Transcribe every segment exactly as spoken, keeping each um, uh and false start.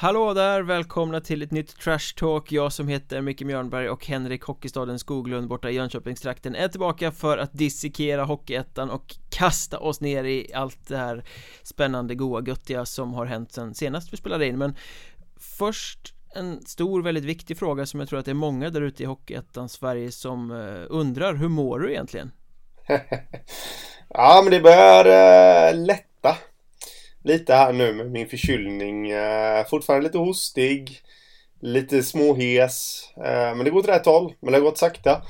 Hallå där, välkomna till ett nytt Trash Talk. Jag som heter Micke Mjörnberg och Henrik Hockeystaden Skoglund borta i Jönköpingstrakten är tillbaka för att dissekera Hockeyettan och kasta oss ner i allt det här spännande, goa, göttiga som har hänt sen senast vi spelade in. Men först en stor, väldigt viktig fråga som jag tror att det är många där ute i Hockeyettan Sverige som undrar, hur mår du egentligen? Ja, men det börjar uh, lätta lite här nu med min förkylning. Uh, fortfarande lite hostig, lite småhes. Uh, men det går åt rätt håll, men det har gått sakta.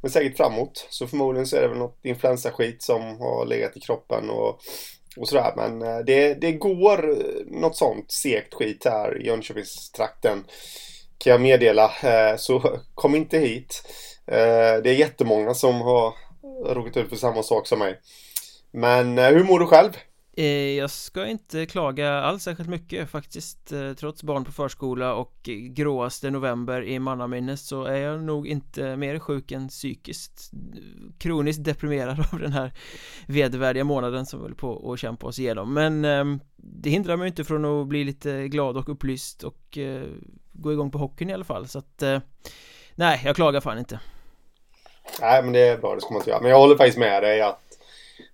Men säkert framåt. Så förmodligen så är det väl något influensaskit som har legat i kroppen och, och sådär. Men uh, det, det går något sånt segt skit här i Jönköpingstrakten, kan jag meddela. Uh, så kom inte hit. Uh, det är jättemånga som har råkat ut för samma sak som mig. Men hur mår du själv? Jag ska inte klaga alls särskilt mycket faktiskt. Trots barn på förskola och gråaste november i mannaminnet så är jag nog inte mer sjuk än psykiskt kroniskt deprimerad av den här vedervärdiga månaden som håller på att kämpa oss igenom. Men det hindrar mig inte från att bli lite glad och upplyst och gå igång på hockeyn i alla fall. Så att nej, jag klagar fan inte. Nej, men det är bra, det ska man inte göra. Men jag håller faktiskt med dig att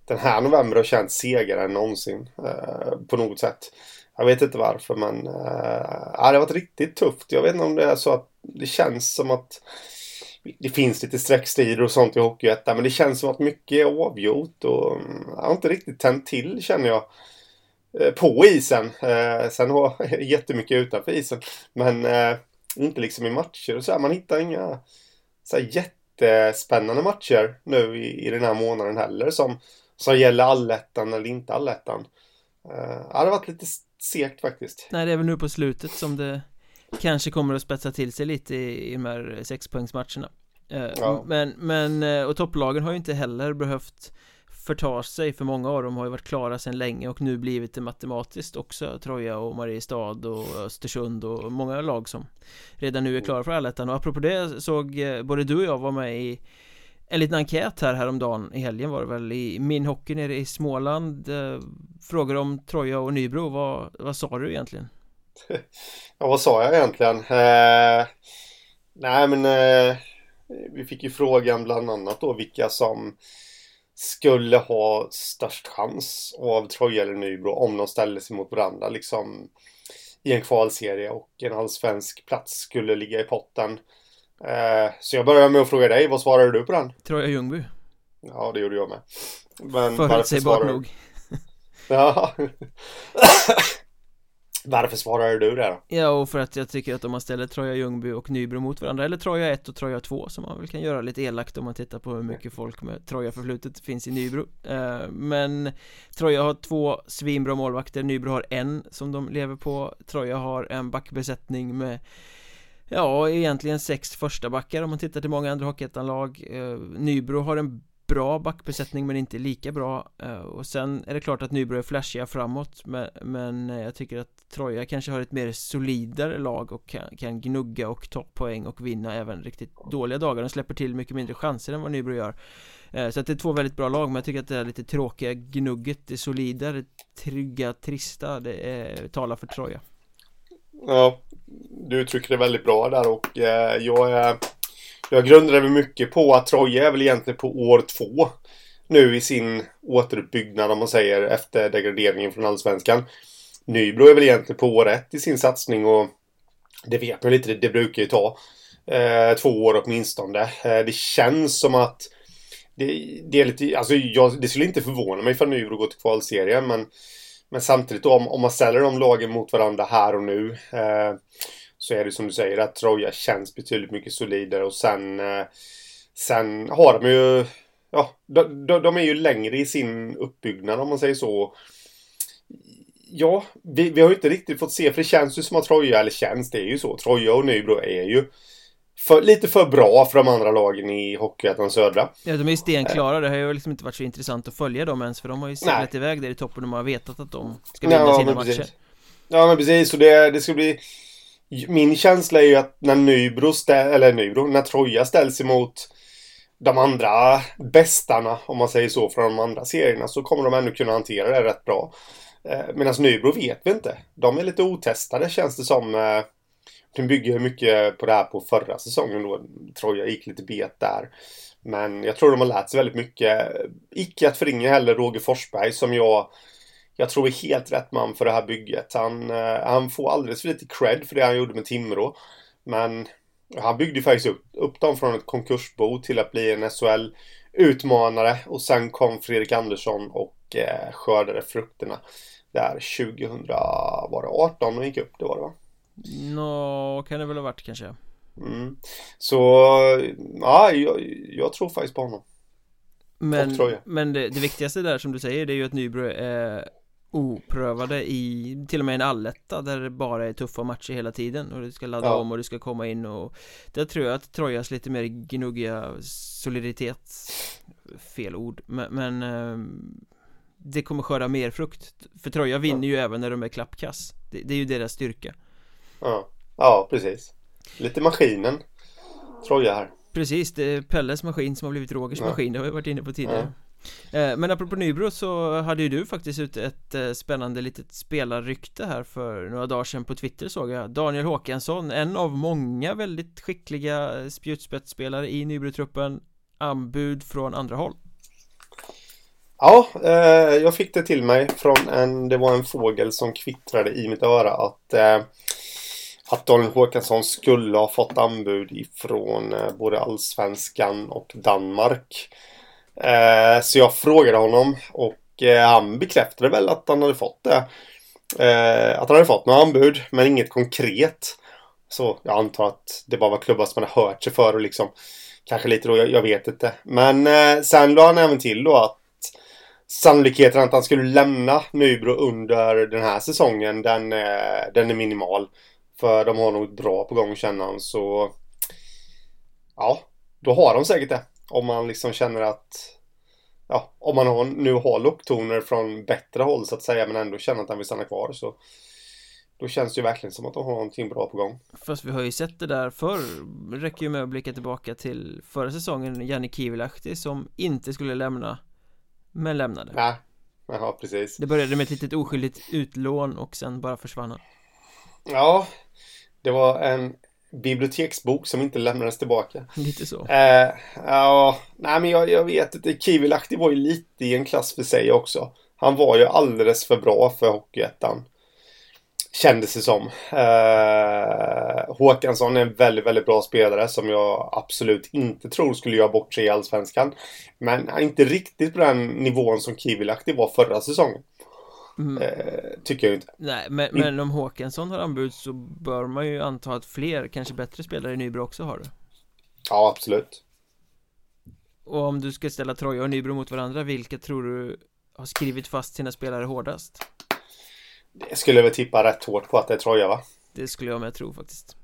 den här november har känts segare än någonsin eh, på något sätt. Jag vet inte varför, men eh, det har varit riktigt tufft. Jag vet inte om det är så att det känns som att det finns lite sträckstider och sånt i Hockeyettan, men det känns som att mycket är avgjort och jag har inte riktigt tänt till, känner jag, eh, på isen. Eh, sen har jag jättemycket utanför isen, men eh, inte liksom i matcher och så här. Man hittar inga så här jätte spännande matcher nu i, i den här månaden heller som, som gäller allettan eller inte allettan. Uh, det har varit lite segt faktiskt. Nej, det är väl nu på slutet som det kanske kommer att spetsa till sig lite i, i de här sexpoängsmatcherna. Uh, ja. men, men, och topplagen har ju inte heller behövt förta sig, för många av dem har ju varit klara sedan länge och nu blivit det matematiskt också. Troja och Mariestad och Östersund och många lag som redan nu är klara för allettan. Och apropå det såg både du och jag var med i en liten enkät här häromdagen i helgen, var det väl, i min hockey nere i Småland. Frågor om Troja och Nybro, vad, vad sa du egentligen? Ja, vad sa jag egentligen? Eh, nej men eh, vi fick ju frågan bland annat då vilka som skulle ha störst chans av Troja eller Nybro om de ställde sig mot varandra liksom i en kvalserie, och en allsvensk plats skulle ligga i potten. Eh, så jag börjar med att fråga dig, vad svarade du på den? Troja Ljungby. Ja, det gjorde jag med. Men förutsägbart nog. Ja. Varför svarar du det då? Ja, och för att jag tycker att om man ställer Troja Ljungby och Nybro mot varandra, eller Troja ett och Troja två, som man väl kan göra lite elakt om man tittar på hur mycket folk med Troja förflutet finns i Nybro. Men Troja har två svinbra målvakter, Nybro har en som de lever på. Troja har en backbesättning med, ja, egentligen sex första backar om man tittar till många andra hockeyettanlag. Nybro har en bra backbesättning men inte lika bra, och sen är det klart att Nybro är flashiga framåt, men jag tycker att Troja kanske har ett mer solidare lag och kan, kan gnugga och ta poäng och vinna även riktigt dåliga dagar. De släpper till mycket mindre chanser än vad Nybro gör, så att det är två väldigt bra lag, men jag tycker att det är lite tråkiga gnugget, det solida, det trygga, trista, det är, talar för Troja. Ja, du uttrycker det väldigt bra där, och eh, jag är Jag grundar väl mycket på att Troja är väl egentligen på år två nu i sin återuppbyggnad, om man säger, efter degraderingen från allsvenskan. Nybro är väl egentligen på år ett i sin satsning, och det vet man lite, det brukar ju ta eh, två år åtminstone. Eh, det känns som att det, det är lite, alltså jag, det skulle inte förvåna mig för Nybro går till kvalserien, men, men samtidigt om, om man ställer de lagen mot varandra här och nu, eh, så är det som du säger att Troja känns betydligt mycket solidare, och sen, sen har de ju, ja, de, de är ju längre i sin uppbyggnad om man säger så. Ja, vi, vi har ju inte riktigt fått se, för det känns ju som att Troja, eller känns, det är ju så, Troja och Nybro är ju för, lite för bra för de andra lagen i Hockeyettan södra. Ja, de är ju stenklara. Det har ju liksom inte varit så intressant att följa dem ens, för de har ju seglat iväg där i toppen och man har vetat att de ska vinna ja, sina matcher. Precis. Ja, men precis, så det, det ska bli. Min känsla är ju att när Nybro, ställ, eller Nybro, när Troja ställs emot de andra bästarna, om man säger så, från de andra serierna, så kommer de ändå kunna hantera det rätt bra. Medan Nybro vet vi inte. De är lite otestade, känns det som. De bygger mycket på det här på förra säsongen då. Troja gick lite bet där. Men jag tror de har lärt sig väldigt mycket. Icke att förringa heller Roger Forsberg, som jag, jag tror är helt rätt man för det här bygget. Han, han får alldeles för lite cred för det han gjorde med Timrå. Men han byggde faktiskt upp, upp dem från ett konkursbo till att bli en S H L-utmanare. Och sen kom Fredrik Andersson och eh, skördade frukterna. Där tjugohundraarton och gick upp, det var det va? Nå, kan det väl ha varit kanske. Mm. Så ja, jag, jag tror faktiskt på honom. Men, men det, det viktigaste där som du säger, det är ju att Nybro är oprövade i till och med en alletta där det bara är tuffa matcher hela tiden och du ska ladda ja. om och du ska komma in, och där tror jag att Trojas lite mer gnuggiga soliditet, fel ord, men, men det kommer skörda mer frukt, för Troja vinner ja. ju även när de är klappkass. Det, det är ju deras styrka. Ja, ja precis. Lite maskinen Troja här. Precis, det är Pelles maskin som har blivit Rogers ja. maskin. Det har vi varit inne på tidigare. ja. Men apropå Nybro så hade ju du faktiskt ut ett spännande litet spelarrykte här för några dagar sedan på Twitter, såg jag. Daniel Håkansson, en av många väldigt skickliga spjutspetsspelare i Nybro-truppen, anbud från andra håll. Ja, eh, jag fick det till mig från en, det var en fågel som kvittrade i mitt öra att eh, att Daniel Håkansson skulle ha fått anbud ifrån både Allsvenskan och Danmark. Eh, så jag frågade honom och eh, han bekräftade väl att han hade fått det. Eh, att han hade fått några anbud, men inget konkret. Så jag antar att det bara var klubbar som man har hört sig för och liksom kanske lite då, jag, jag vet inte. Men eh, sen la han även till då att sannolikheten att han skulle lämna Nybro under den här säsongen, den, eh, den är minimal. För de har något bra på gång, känner han. Så ja, då har de säkert det. Om man liksom känner att, ja, om man har, nu har locktoner från bättre håll så att säga, men ändå känner att han vill stanna kvar, så då känns det ju verkligen som att de har någonting bra på gång. Fast vi har ju sett det där förr. Det räcker ju med att blicka tillbaka till förra säsongen, Janne Kivilahti som inte skulle lämna, men lämnade. Nej, ja, precis. Det började med ett litet oskyldigt utlån och sen bara försvann han. Ja, det var en biblioteksbok som inte lämnades tillbaka. Lite så. Eh, ja, nej men jag, jag vet inte. Kivilahti var ju lite i en klass för sig också. Han var ju alldeles för bra för Hockeyettan, kändes det som. Eh, Håkansson är en väldigt, väldigt bra spelare som jag absolut inte tror skulle göra bort sig i Allsvenskan. Men inte riktigt på den nivån som Kivilahti var förra säsongen. Mm. Tycker jag inte. Nej, men, men om Håkansson har anbud så bör man ju anta att fler, kanske bättre spelare i Nybro också har det. Ja, absolut. Och om du ska ställa Troja och Nybro mot varandra, vilka tror du har skrivit fast sina spelare hårdast? Det skulle jag väl tippa rätt hårt på att det är Troja, va? Det skulle jag med tro faktiskt.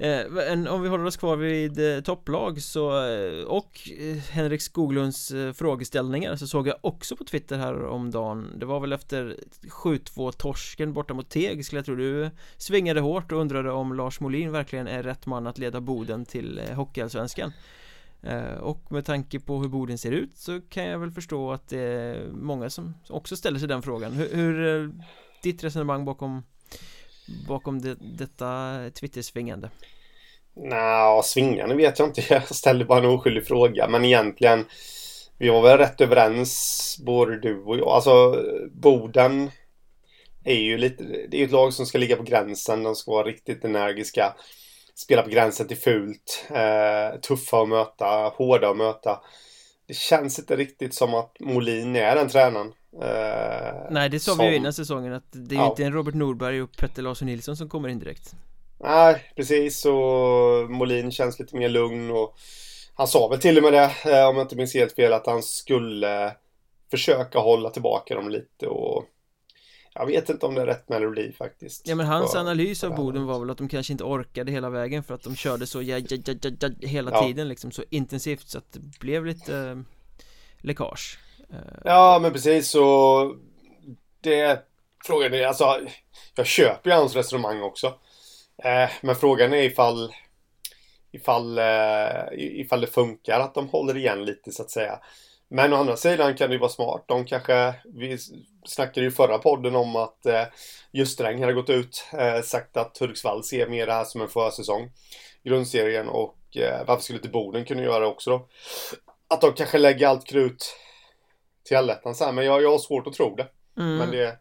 Eh, om vi håller oss kvar vid eh, topplag så, eh, och eh, Henrik Skoglunds eh, frågeställningar, så såg jag också på Twitter här om dagen. Det var väl efter sju två-torsken borta mot Teg, skulle jag tro du svingade hårt och undrade om Lars Molin verkligen är rätt man att leda Boden till eh, Hockeyallsvenskan. Eh, och med tanke på hur Boden ser ut så kan jag väl förstå att det är många som också ställer sig den frågan. Hur, hur eh, ditt resonemang bakom bakom det, detta Twitter-svingande? Nej, svingande vet jag inte. Jag ställde bara en oskyldig fråga. Men egentligen, vi var väl rätt överens, både du och jag. Alltså, Boden är ju lite, det är ju ett lag som ska ligga på gränsen. De ska vara riktigt energiska. Spela på gränsen till fult. Eh, tuffa att möta. Hårda att möta. Det känns inte riktigt som att Molin är den tränaren. Uh, Nej, det sa som... vi ju innan säsongen att det är ja. inte en Robert Nordberg och Petter Larsson Nilsson som kommer in direkt. Nej, precis, och Molin känns lite mer lugn, och han sa väl till och med det, om jag inte minns helt fel, att han skulle försöka hålla tillbaka dem lite, och jag vet inte om det är rätt melodi faktiskt. Ja, men hans för, analys av Boden var väl att de kanske inte orkade hela vägen för att de körde så ja, ja, ja, ja, ja, hela ja. tiden liksom, så intensivt så att det blev lite äh, läckage. Ja, men precis, så det frågan är, alltså jag köper ju hans resonemang också, eh, men frågan är ifall ifall, eh, ifall det funkar att de håller igen lite så att säga, Men å andra sidan kan det vara smart. De kanske, vi snackade ju förra podden om att eh, just Sträng hade gått ut eh, sagt att Hudiksvall ser mer det här som en försäsong i grundserien, och eh, varför skulle inte Boden kunna göra det också då? Att de kanske lägger allt krut till allettan så här, men jag, jag har svårt att tro det. Mm. Men det är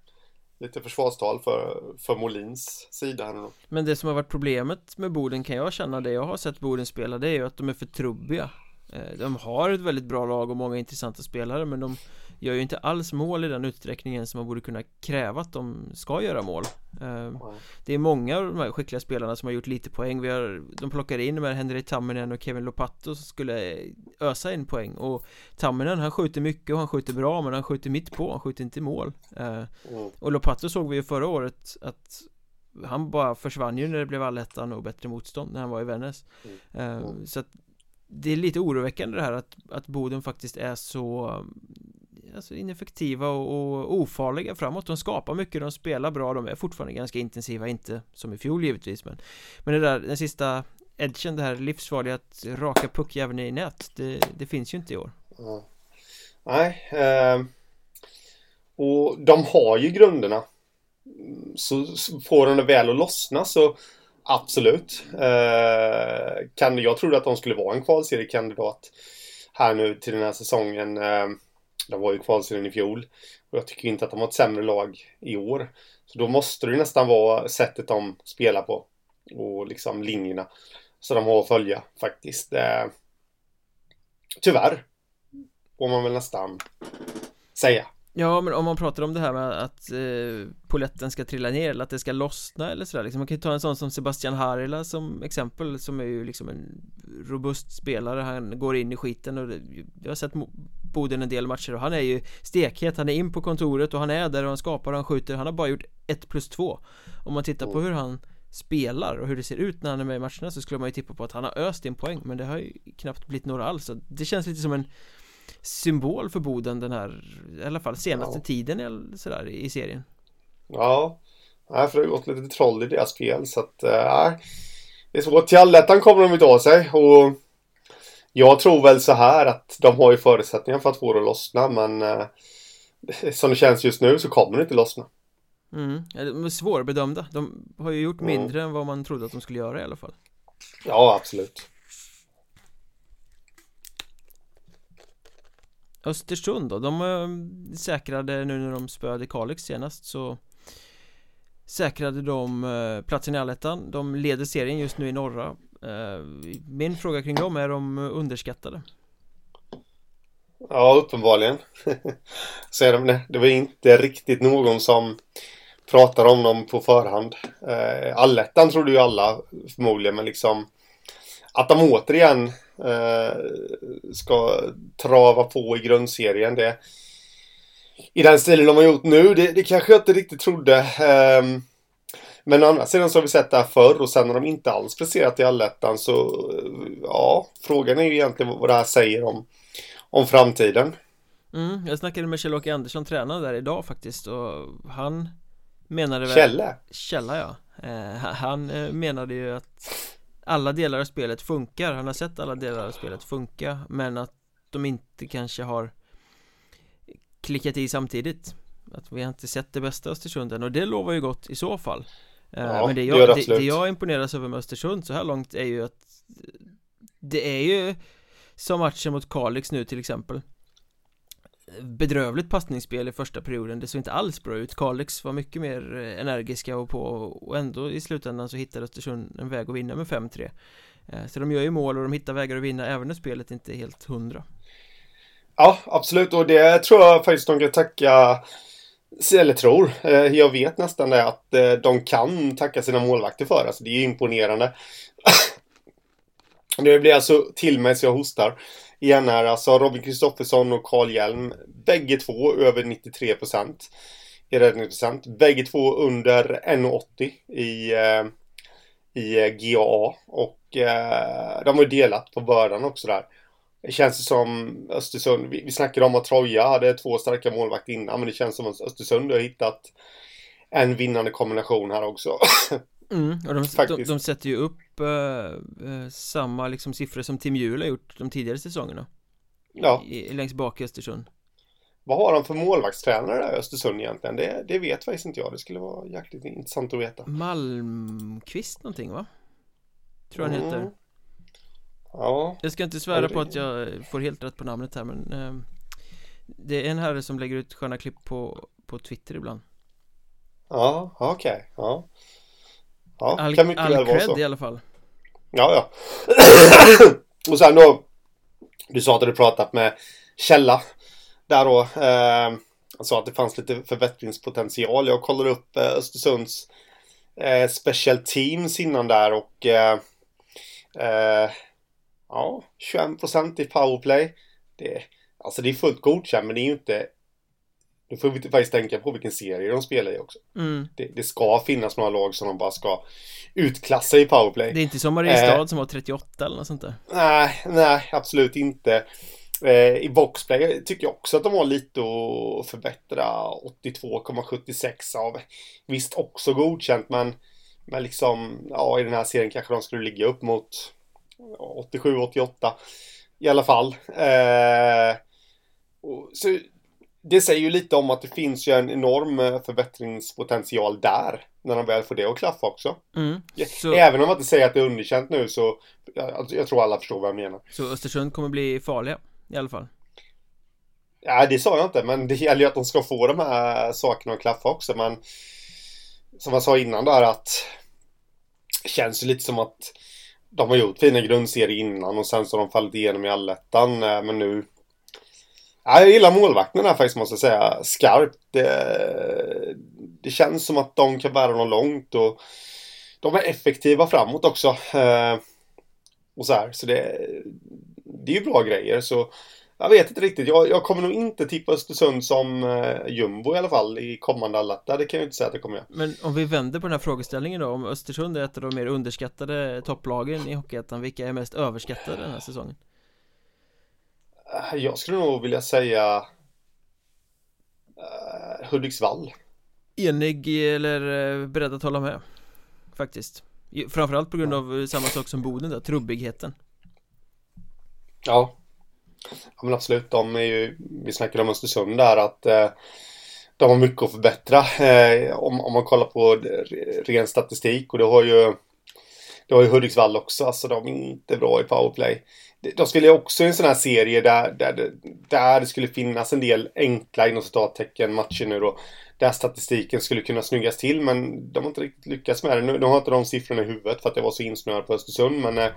lite försvarstal för, för Molins sida här nu. Men det som har varit problemet med Boden, kan jag känna, det jag har sett Boden spela, det är ju att de är för trubbiga. De har ett väldigt bra lag och många intressanta spelare, men de gör ju inte alls mål i den utsträckningen som man borde kunna kräva att de ska göra mål. Det är många av de här skickliga spelarna som har gjort lite poäng. Vi har, de plockar in med Henrik Tamminen och Kevin Lopato som skulle ösa in poäng, och Tamminen, han skjuter mycket och han skjuter bra, men han skjuter mitt på, han skjuter inte i mål. Och Lopato såg vi ju förra året att han bara försvann ju när det blev allettan och bättre motstånd när han var i Vännäs. Så att det är lite oroväckande det här att, att Boden faktiskt är så alltså ineffektiva och, och ofarliga framåt. De skapar mycket, de spelar bra, de är fortfarande ganska intensiva, inte som i fjol givetvis. Men, men det där, den sista edgen, det här livsfarliga att raka puckjäveln i nät, det, det finns ju inte i år. Mm. Nej, eh, och de har ju grunderna. Så, så får de det väl att lossna så... Absolut. Eh, kan, jag trodde att de skulle vara en kvalseriekandidat här nu till den här säsongen. Eh, de var ju kvalserien i fjol. Och jag tycker inte att de har ett sämre lag i år. Så då måste det nästan vara sättet de spelar på. Och liksom linjerna. Så de har att följa faktiskt. Eh, tyvärr. Får man väl nästan säga. Ja, men om man pratar om det här med att eh, poletten ska trilla ner eller att det ska lossna eller sådär. Liksom, man kan ju ta en sån som Sebastian Harila som exempel, som är ju liksom en robust spelare. Han går in i skiten och det, jag har sett Boden en del matcher och han är ju stekhet. Han är in på kontoret och han är där och han skapar och han skjuter. Han har bara gjort ett plus två. Om man tittar på hur han spelar och hur det ser ut när han är med i matcherna så skulle man ju tippa på att han har öst in poäng. Men det har ju knappt blivit några alls. Det känns lite som en symbol för Boden den här, i alla fall senaste ja. tiden eller sådär i serien. Ja, för det har gått lite troll i deras spel, så att äh, det är svårt. Till allettan kommer de inte av sig, och jag tror väl så här att de har ju förutsättningar för att få det att lossna, men äh, som det känns just nu så kommer det inte lossna. Mm, de är svårbedömda. De har ju gjort mindre mm. än vad man trodde att de skulle göra i alla fall. Ja, absolut. Östersund då, de säkrade nu när de spöade Kalix senast, så säkrade de platsen i allettan. De leder serien just nu i norra. Min fråga kring dem är de underskattade? Ja, uppenbarligen. Så är de det. Det var inte riktigt någon som pratade om dem på förhand. Allettan trodde ju alla förmodligen, men liksom att de återigen ska trava på i grundserien, det, i den stilen de har gjort nu, det, det kanske jag inte riktigt trodde, men å andra sidan så har vi sett det här förr, och sen har de inte alls presterat i allettan, så ja, frågan är ju egentligen vad det här säger om, om framtiden. Mm, jag snackade med Kjell-Åke Andersson, tränare där idag faktiskt, och han menade väl Kjelle? Källa, ja. Han menade ju att alla delar av spelet funkar. Han har sett alla delar av spelet funka, men att de inte kanske har klickat i samtidigt. Att vi har inte sett det bästa Östersunden, och det lovar ju gott i så fall. Ja, men det jag, det, det, det jag imponeras över med Östersund så här långt är ju att det är ju som matchen mot Kalix nu till exempel. Bedrövligt passningsspel i första perioden. Det såg inte alls bra ut. Kalix var mycket mer energiska och på, och ändå i slutändan så hittade Östersund en väg att vinna med fem tre. Så de gör ju mål och de hittar vägar att vinna även när spelet inte är helt hundra. Ja, absolut. Och det tror jag faktiskt de kan tacka, eller tror, jag vet nästan det, att de kan tacka sina målvakter för. Alltså det är imponerande. Nu blir alltså till mig så jag hostar igen här, alltså Robin Kristoffersson och Carl Hjelm, bägge två över nittiotre procent i räddningsprocent, bägge två under en komma åttio i, i G A A, och eh, de har ju delat på bördan också där. Det känns som Östersund, vi, vi snackade om att Troja hade två starka målvakter innan, men det känns som att Östersund har hittat en vinnande kombination här också. Mm, och de, de, de sätter ju upp uh, uh, samma liksom siffror som Tim Hjul har gjort de tidigare säsongerna. ja. i, längst bak i Östersund. Vad har de för målvaktstränare där i Östersund egentligen? Det, det vet faktiskt inte jag. Det skulle vara jäkligt intressant att veta. Malmqvist någonting, va? Tror mm. han heter. Ja. Jag ska inte svära aldrig. på att jag får helt rätt på namnet här, men eh, det är en herre som lägger ut sköna klipp på, på Twitter ibland. Ja, okej. Okay. Ja. Ja, all kan mycket all väl vara så. I alla fall. Ja, ja. Och sen då, du sa att du pratat med Källa där då, eh, han sa att det fanns lite förbättringspotential. Jag kollade upp eh, Östersunds eh, special teams innan där och eh, eh, ja, tjugoett procent i powerplay. Det, alltså det är fullt godkänt, men det är ju inte, nu får vi faktiskt tänka på vilken serie de spelar i också. Mm. Det, det ska finnas några lag som de bara ska utklassa i powerplay. Det är inte som Mariestad eh, som har trettioåtta eller något sånt där. Nej, nej, absolut inte. Eh, I boxplay tycker jag också att de har lite att förbättra. åttiotvå komma sjuttiosex av visst också godkänt, men, men liksom, ja, i den här serien kanske de skulle ligga upp mot åttiosju åttioåtta i alla fall. Eh, och, så det säger ju lite om att det finns ju en enorm förbättringspotential där när de väl får det att klaffa också. Mm, så... Även om man inte säger att det är underkänt nu, så jag, jag tror alla förstår vad jag menar. Så Östersund kommer bli farliga i alla fall? Ja, det sa jag inte, men det gäller ju att de ska få de här sakerna att klaffa också. Men som jag sa innan där, att det känns ju lite som att de har gjort fina grundserier innan och sen så har de fallit igenom i allettan, men nu... Ja, jag gillar målvakterna faktiskt, måste jag säga. Skarpt. Det, det känns som att de kan bära dem långt och de är effektiva framåt också. Och så här, så det, det är ju bra grejer. Så jag vet inte riktigt. Jag, jag kommer nog inte tippa Östersund som jumbo i alla fall i kommande alletta. Det kan jag inte säga att det kommer jag. Men om vi vänder på den här frågeställningen då. Om Östersund är ett av de mer underskattade topplagen i Hockeyettan, vilka är mest överskattade den här säsongen? Jag skulle nog vilja säga uh, Hudiksvall. Enig eller uh, beredd att hålla med, faktiskt. Framförallt på grund av uh, samma sak som Boden där, trubbigheten. Ja, ja men absolut. De är ju, vi snackade om Östersund där, att uh, de har mycket att förbättra. Uh, om, om man kollar på ren statistik, och det har ju det har ju Hudiksvall också, alltså de är inte bra i powerplay. De skulle också i en sån här serie där, där, där det skulle finnas en del enkla inom citattecken matcher nu då, där statistiken skulle kunna snyggas till, men de har inte riktigt lyckats med det nu. De har inte de siffrorna i huvudet för att jag var så insnöad på Östersund, men eh,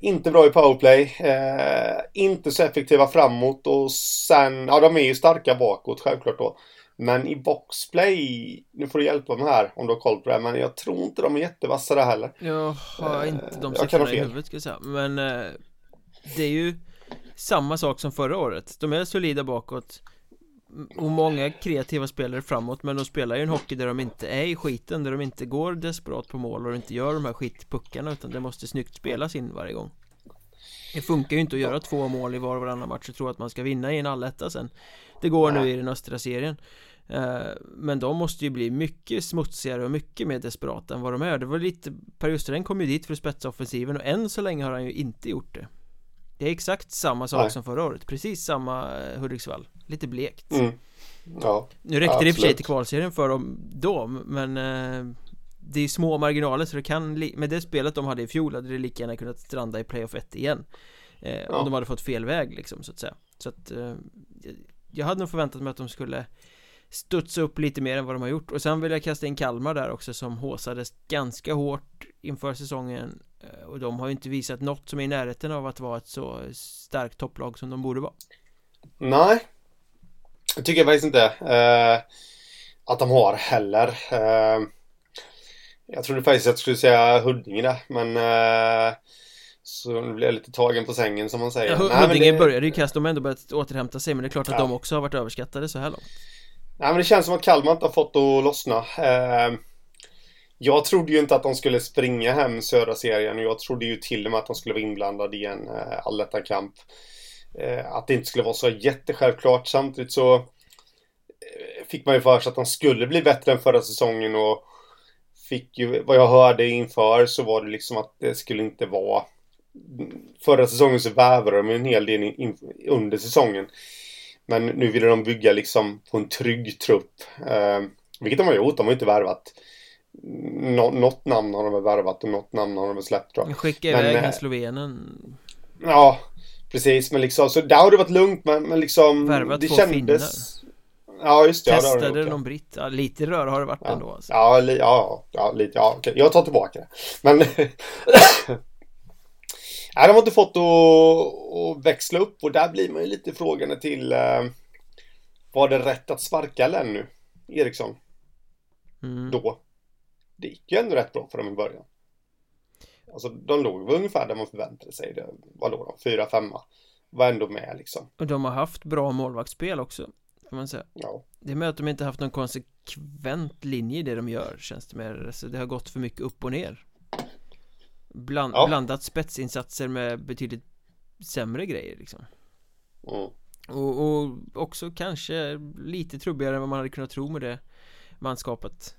inte bra i powerplay, eh, inte så effektiva framåt, och sen, ja, de är ju starka bakåt självklart då, men i boxplay, nu får du hjälpa mig här om du har koll på det, men jag tror inte de är jättevassa där heller. Jag har inte de siffrorna i huvudet, ska jag säga. Men eh, det är ju samma sak som förra året. De är solida bakåt och många kreativa spelare framåt, men de spelar ju en hockey där de inte är i skiten, där de inte går desperat på mål och inte gör de här skitpuckarna, utan det måste snyggt spelas in varje gång. Det funkar ju inte att göra två mål i var och varannan match och tro att man ska vinna i en alletta sen. Det går nu i den östra serien. Men de måste ju bli mycket smutsigare och mycket mer desperata än vad de är. Det var lite, Per Justeren kom ju dit för att spetsa offensiven, och än så länge har han ju inte gjort det. Det är exakt samma sak Nej. som förra året. Precis samma Hudiksvall. Lite blekt. Mm. Ja, nu räckte absolut. Det i och för sig till kvalserien för dem då, men... Det är små marginaler, så det kan li- med det spelet de hade i fjol hade det lika gärna kunnat stranda i playoff ett igen. Eh, ja. Om de hade fått fel väg, liksom, så att säga. Så att, eh, jag hade nog förväntat mig att de skulle studsa upp lite mer än vad de har gjort. Och sen vill jag kasta in Kalmar där också, som håsades ganska hårt inför säsongen. Eh, och de har ju inte visat något som är i närheten av att vara ett så starkt topplag som de borde vara. Nej, jag tycker faktiskt inte eh, att de har heller... Eh... Jag trodde faktiskt att jag skulle säga Huddinge där, men eh, så nu blev jag lite tagen på sängen, som man säger. Ja, Nej, Huddinge det... började ju kasta, de har ändå börjat återhämta sig, men det är klart att ja. de också har varit överskattade så här långt. Nej, men det känns som att Kalmar inte har fått att lossna. Eh, jag trodde ju inte att de skulle springa hem södra serien, och jag trodde ju till och med att de skulle vara inblandade i en eh, allettan-kamp. Eh, att det inte skulle vara så jättesjälvklart. Samtidigt så eh, fick man ju för sig att de skulle bli bättre än förra säsongen, och fick ju, vad jag hörde inför så var det liksom att det skulle inte vara förra säsongen så vävade de en hel del in, in, under säsongen. Men nu ville de bygga liksom på en trygg trupp. Eh, vilket de har gjort, de har inte värvat. Nå, något namn har de värvat och något namn har de släppt, tror jag. Skicka iväg eh, Slovenen. Ja, precis. Men liksom, så där har det varit lugnt, men, men liksom... Värvat det två kändes... finnar. Ja, just det. Testade ja, det någon britt. Ja, lite rör har det varit ja. ändå. Alltså. Ja, li- ja, ja, lite. Ja, okej. Jag tar tillbaka det. Men... Nej, de har inte fått att, att växla upp, och där blir man ju lite frågande till eh, var det rätt att sparka Lenny Eriksson mm. då? Det gick ju ändå rätt bra för dem i början. Alltså, de låg ungefär där man förväntade sig det. Vad låg de? Fyra, femma. Var ändå med liksom. Och de har haft bra målvaktsspel också, kan man säga. Ja. Det är med att de inte haft någon konsekvent linje i det de gör, känns det mer. Så det har gått för mycket upp och ner. Bland, ja. Blandat spetsinsatser med betydligt sämre grejer liksom. Mm. Och, och också kanske lite trubbigare än vad man hade kunnat tro med det manskapet.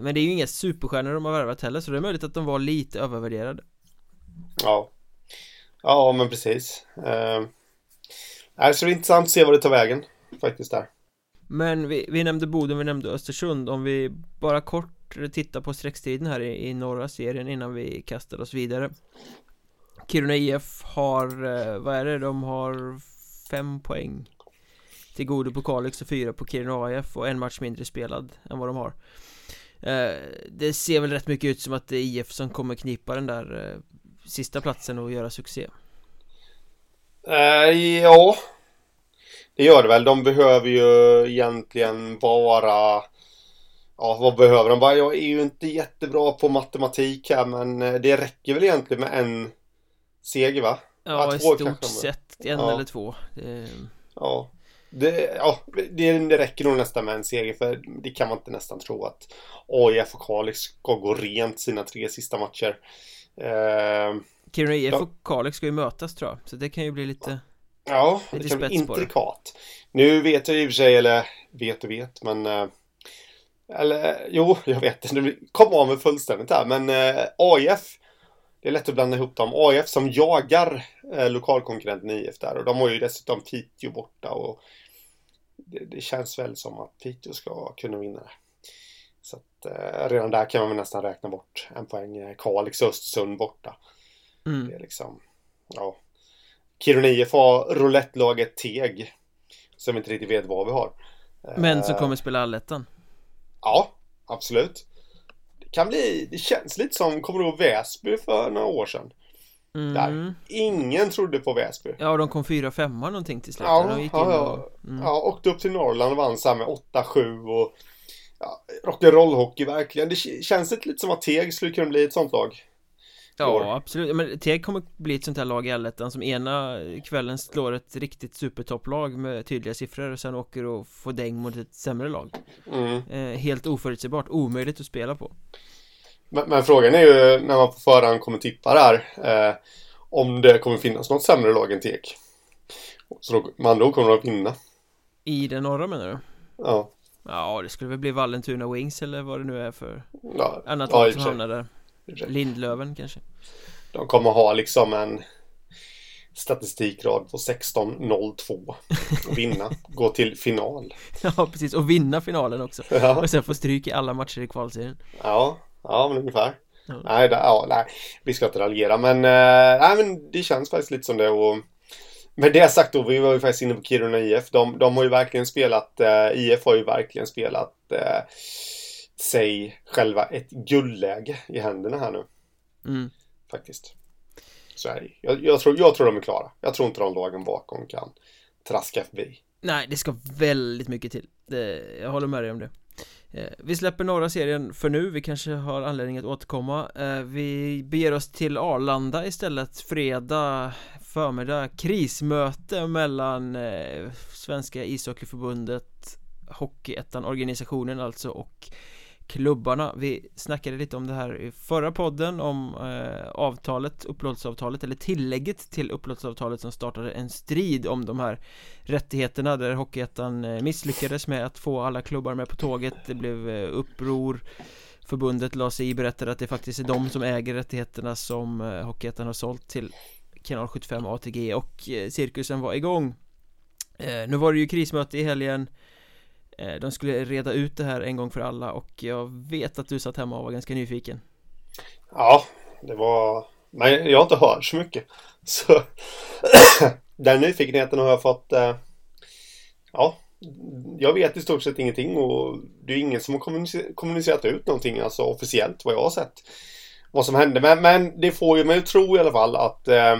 Men det är ju inga superstjärnor de har värvat heller, så det är möjligt att de var lite övervärderade. Ja. Ja, men precis. Uh, är så intressant att se vad det tar vägen faktiskt där. Men vi, vi nämnde Boden, vi nämnde Östersund. Om vi bara kort titta på sträckstiden här i, i norra serien innan vi kastar oss vidare. Kiruna I F har, vad är det, de har fem poäng till godo på Kalix och fyra på Kiruna I F och en match mindre spelad än vad de har. Det ser väl rätt mycket ut som att det är I F som kommer knipa den där sista platsen och göra succé. Äh, ja, det gör det väl. De behöver ju egentligen vara... Ja, vad behöver de? Bara, jag är ju inte jättebra på matematik här, men det räcker väl egentligen med en seger, va? Ja, ja, i stort sett. En ja. eller två. Det... Ja. Det, ja, det, det räcker nog nästan med en seger, för det kan man inte nästan tro att A I F och Kalix ska gå rent sina tre sista matcher. Eh, Kiruna I F och Kalix ska ju mötas, tror jag. Så det kan ju bli lite... Ja, lite det kan bli intrikat. Nu vet jag i och för sig, eller vet och vet, men... Eh, Eller, jo, jag vet inte. Det kommer av mig fullständigt här. Men eh, A I F, det är lätt att blanda ihop dem. A I F som jagar eh, lokalkonkurrenten I F där. Och de har ju dessutom Piteå borta. Och det, det känns väl som att Piteå ska kunna vinna det. Så att, eh, redan där kan man väl nästan räkna bort en poäng. Kalix och Östersund borta. Mm. Det är liksom, ja. Kiruna I F har roulettlaget Teg. Som inte riktigt vet vad vi har. Men som kommer spela allettan. Ja, absolut. Det kan bli, det känns lite som kommer ihåg Väsby för några år sedan. Mm. Där ingen trodde på Väsby. Ja, de kom fyra fem någonting till slut. Ja, de gick ja, in och, mm. ja, åkte upp till Norrland och vann så här med åtta sju och ja, rock'n'roll-hockey verkligen. Det känns lite som att Teg skulle kunna bli ett sånt lag. Ja, absolut. Men Teg kommer bli ett sånt här lag i allettan som ena kvällen slår ett riktigt supertopplag med tydliga siffror och sen åker och får däng mot ett sämre lag. Mm. Eh, helt oförutsägbart, omöjligt att spela på. Men, men frågan är ju när man på förhand kommer tippa där eh, om det kommer finnas något sämre lag än Teg. Så då, man då kommer att vinna. I den norra menar du? Ja. Ja, det skulle väl bli Vallentuna Wings eller vad det nu är för ja, annat ja, lag som hamnar där. Lindlöven kanske. De kommer ha liksom en statistikrad på sexton noll två och vinna, gå till final. Ja, precis, och vinna finalen också. Ja. Och sen få stryk i alla matcher i kvalserien. Ja, ja, men ungefär. Ja. Nej, det, ja, nej, vi ska inte raljera, men eh, nej, men det känns faktiskt lite som det. Och med det sagt då, vi var ju faktiskt inne på Kiruna I F. De, de har ju verkligen spelat eh, I F har ju verkligen spelat eh, sig själva ett guldläge i händerna här nu. Mm. Faktiskt. Så är det. Jag, jag, tror, jag tror de är klara. Jag tror inte de lagen bakom kan traska förbi. Nej, det ska väldigt mycket till. Det, jag håller med dig om det. Eh, vi släpper norra serien för nu. Vi kanske har anledning att återkomma. Eh, vi beger oss till Arlanda istället. Fredag förmiddag. Krismöte mellan eh, Svenska ishockeyförbundet, Hockeyettan, organisationen alltså, och klubbarna. Vi snackade lite om det här i förra podden om eh, avtalet, upplåtelseavtalet eller tillägget till upplåtelseavtalet som startade en strid om de här rättigheterna där Hockeyettan misslyckades med att få alla klubbar med på tåget. Det blev eh, uppror förbundet la sig i, berättar att det faktiskt är de som äger rättigheterna som Hockeyettan har sålt till Kanal sjuttiofem A T G, och cirkusen var igång. Nu var det ju krismöte i helgen. De skulle reda ut det här en gång för alla, och jag vet att du satt hemma och var ganska nyfiken. Ja, det var... Men jag har inte hört så mycket. Så den nyfikenheten har jag fått... Ja, jag vet i stort sett ingenting, och det är ingen som har kommunicerat ut någonting, alltså officiellt vad jag har sett, vad som hände. Men, men det får ju mig att tro i alla fall att eh,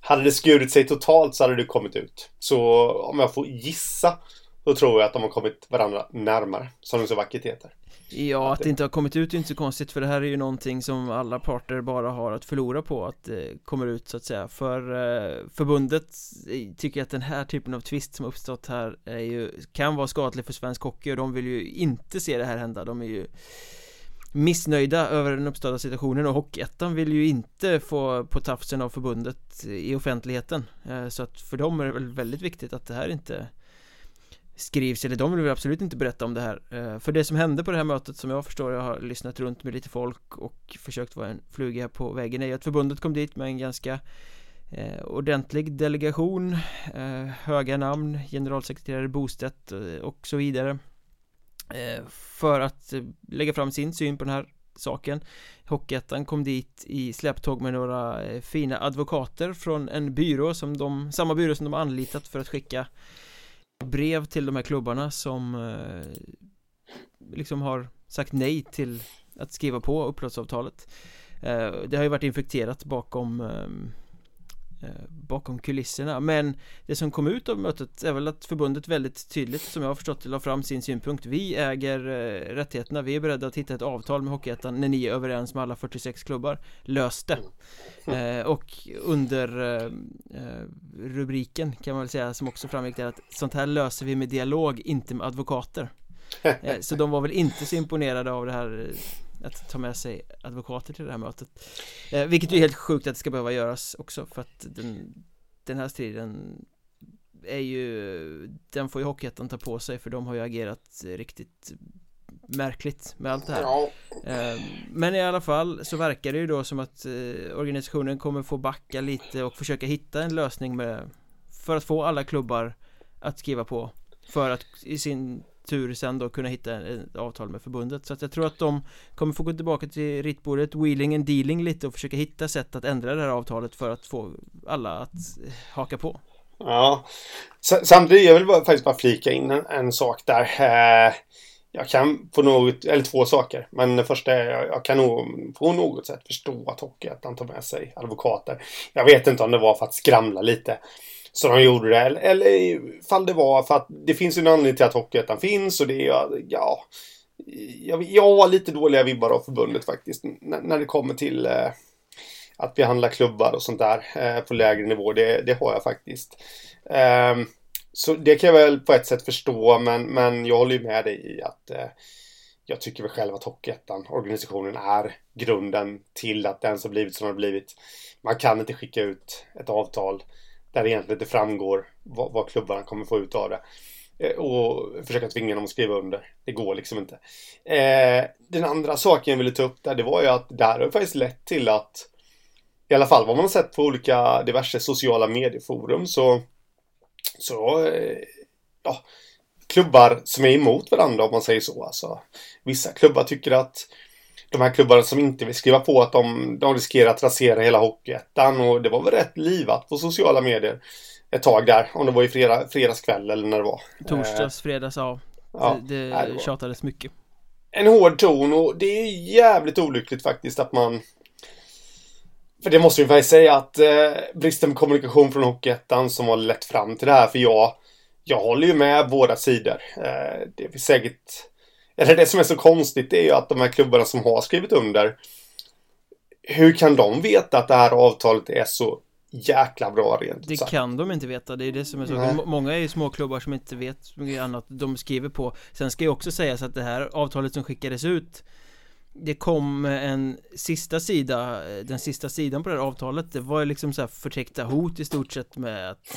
hade det skurit sig totalt så hade det kommit ut. Så om jag får gissa, då tror jag att de har kommit varandra närmare, som det så vackert heter. Ja, att det inte har kommit ut är inte så konstigt, för det här är ju någonting som alla parter bara har att förlora på att det kommer ut, så att säga. För eh, förbundet tycker att den här typen av twist som uppstått här är ju, kan vara skadlig för svensk hockey, och de vill ju inte se det här hända. De är ju missnöjda över den uppstådda situationen, och Hockeyettan vill ju inte få på tafsen av förbundet i offentligheten. Eh, så att för dem är det väl väldigt viktigt att det här inte... skrivs, eller de vill vi absolut inte berätta om det här. För det som hände på det här mötet, som jag förstår, jag har lyssnat runt med lite folk och försökt vara en fluga på vägen, är att förbundet kom dit med en ganska eh, ordentlig delegation, eh, höga namn, generalsekreterare Bostedt och så vidare, eh, för att lägga fram sin syn på den här saken. Hockeyettan kom dit i släpptåg med några eh, fina advokater från en byrå som de, samma byrå som de har anlitat för att skicka brev till de här klubbarna som eh, liksom har sagt nej till att skriva på upplåtsavtalet. Eh, det har ju varit infekterat bakom eh, bakom kulisserna, men det som kom ut av mötet är väl att förbundet väldigt tydligt, som jag har förstått, la fram sin synpunkt. Vi äger eh, rättigheterna, vi är beredda att hitta ett avtal med Hockeyettan när ni är överens med alla fyrtiosex klubbar. Lös det. Eh, och under eh, rubriken kan man väl säga, som också framgick där, att sånt här löser vi med dialog, inte med advokater. Eh, så de var väl inte så imponerade av det här, att ta med sig advokater till det här mötet. Eh, vilket är helt sjukt att det ska behöva göras också, för att den, den här striden är ju, den får ju Hockeyettan ta på sig, för de har ju agerat riktigt märkligt med allt det här. Eh, men i alla fall så verkar det ju då som att eh, organisationen kommer få backa lite och försöka hitta en lösning med, för att få alla klubbar att skriva på, för att i sin tur sen då kunna hitta ett avtal med förbundet. Så att jag tror att de kommer få gå tillbaka till ritbordet, wheeling and dealing lite, och försöka hitta sätt att ändra det här avtalet för att få alla att haka på. Ja, samtidigt jag vill bara, faktiskt bara flika in en, en sak där. Jag kan på något, eller två saker, men det första är jag, jag kan nog på något sätt förstå att Hockeyettan tar med sig advokater. Jag vet inte om det var för att skramla lite så de gjorde det, eller, eller ifall det var för att det finns ju en anledning till att Hockeyettan finns, och det är, ja, jag, jag har lite dåliga vibbar av förbundet faktiskt när, när det kommer till eh, att behandla klubbar och sånt där eh, på lägre nivå, det, det har jag faktiskt. Eh, så det kan jag väl på ett sätt förstå, men, men jag håller ju med dig i att eh, jag tycker väl själv att Hockeyettan, organisationen, är grunden till att den som blivit som har blivit. Man kan inte skicka ut ett avtal där det egentligen inte framgår vad, vad klubbarna kommer få ut av det. Eh, och försöka tvinga dem att skriva under. Det går liksom inte. Eh, den andra saken jag ville ta upp där, det var ju att det här har faktiskt lett till att, i alla fall vad man har sett på olika diverse sociala medieforum, så, så eh, ja, klubbar som är emot varandra, om man säger så. Alltså, vissa klubbar tycker att de här klubbarna som inte vill skriva på, att de, de riskerar att rasera hela Hockeyettan. Och det var väl rätt livat på sociala medier ett tag där. Om det var i fredag, fredagskväll eller när det var. Torsdags, fredags, ja. ja det det, nej, det tjatades mycket. En hård ton, och det är jävligt olyckligt faktiskt att man... För det måste vi faktiskt säga, att eh, bristen på kommunikation från Hockeyettan som har lett fram till det här. För jag, jag håller ju med båda sidor. Eh, det är säkert... Eller det som är så konstigt är ju att de här klubbarna som har skrivit under, hur kan de veta att det här avtalet är så jäkla bra rent? Det kan de inte veta, det är det som är så. Nej. Många är ju småklubbar som inte vet mycket annat de skriver på. Sen ska ju också sägas att det här avtalet som skickades ut, det kom en sista sida, den sista sidan på det här avtalet, det var ju liksom så här förtäckta hot i stort sett med att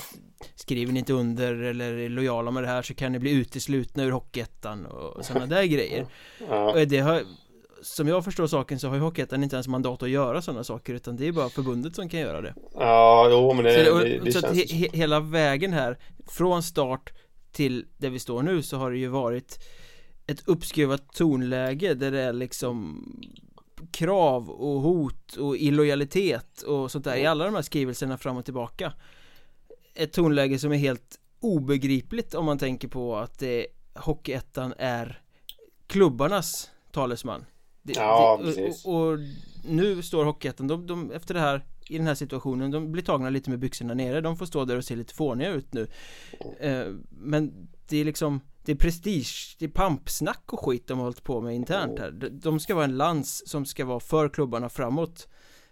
skriver ni inte under eller är lojala med det här så kan ni bli uteslutna ur Hockeyettan och sådana där grejer. Ja. Och det har, som jag förstår saken så har ju Hockeyettan inte ens mandat att göra sådana saker, utan det är bara förbundet som kan göra det. Ja, jo, men det, så det, och, det, det så känns... att he, hela vägen här, från start till där vi står nu, så har det ju varit ett uppskruvat tonläge där det är liksom krav och hot och illojalitet och sånt där i alla de här skrivelserna fram och tillbaka. Ett tonläge som är helt obegripligt om man tänker på att det, Hockeyettan är klubbarnas talesman. Det, ja, det, och, och nu står Hockeyettan, de, de, efter det här, i den här situationen, de blir tagna lite med byxorna nere. De får stå där och se lite fåniga ut nu. Eh, men det är liksom, det är prestige, det är pampsnack och skit de har hållit på med internt här. De, de ska vara en lans som ska vara för klubbarna framåt.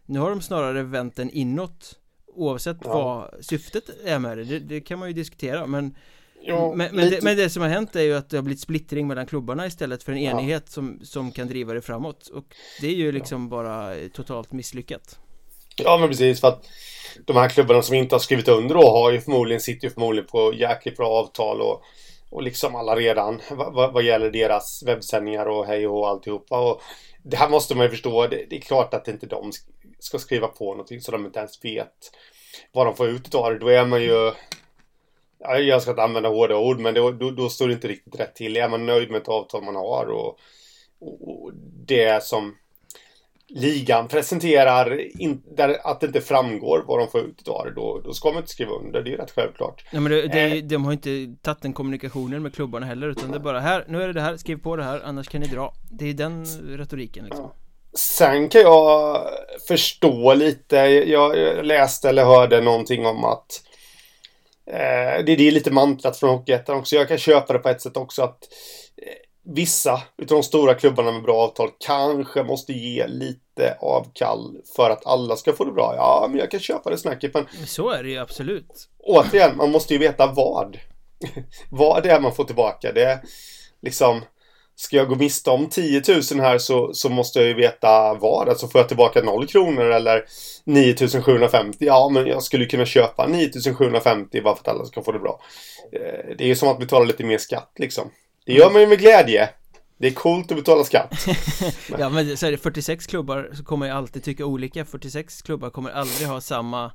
Nu har de snarare vänt den inåt, oavsett ja. vad syftet är med det. Det, det kan man ju diskutera, men Ja, men, men, det, men det som har hänt är ju att det har blivit splittring mellan klubbarna istället för en enighet ja. som, som kan driva det framåt. Och det är ju liksom ja. bara totalt misslyckat. Ja, men precis, för att de här klubbarna som inte har skrivit under då har ju förmodligen, sitter ju förmodligen på jäkligt bra avtal och, och liksom alla redan vad, vad, vad gäller deras webbsändningar och hej och alltihopa. Och det här måste man ju förstå, det, det är klart att inte de ska skriva på någonting så de inte ens vet vad de får ut av det. Då är man ju... Jag ska inte använda hårda ord, men då, då, då står det inte riktigt rätt till. Är man nöjd med ett avtal man har och, och det som ligan presenterar, in, där, att det inte framgår vad de får ut av det, då, då ska man inte skriva under. Det är ju rätt självklart. Nej, men det, det, de har inte tagit den kommunikationen med klubbarna heller, utan det är bara här, nu är det det här, skriv på det här, annars kan ni dra. Det är den retoriken liksom. Ja. Sen kan jag förstå lite, jag, jag läste eller hörde någonting om att Eh, det, det är lite mantlat från Hockeyettan också. Jag kan köpa det på ett sätt också, att eh, vissa utav de stora klubbarna med bra avtal kanske måste ge lite avkall för att alla ska få det bra. Ja, men jag kan köpa det snacket, men... Så är det ju absolut. Återigen, man måste ju veta vad vad det är man får tillbaka. Det är liksom, ska jag gå miste om tio tusen här så, så måste jag ju veta vad. Alltså får jag tillbaka noll kronor eller nio tusen sjuhundrafemtio? Ja, men jag skulle kunna köpa nio tusen sjuhundrafemtio bara för att alla ska få det bra. Det är ju som att betala lite mer skatt liksom. Det gör man ju med glädje. Det är coolt att betala skatt. Men. Ja, men så är det fyrtiosex klubbar, så kommer jag alltid tycka olika. fyrtiosex klubbar kommer aldrig ha samma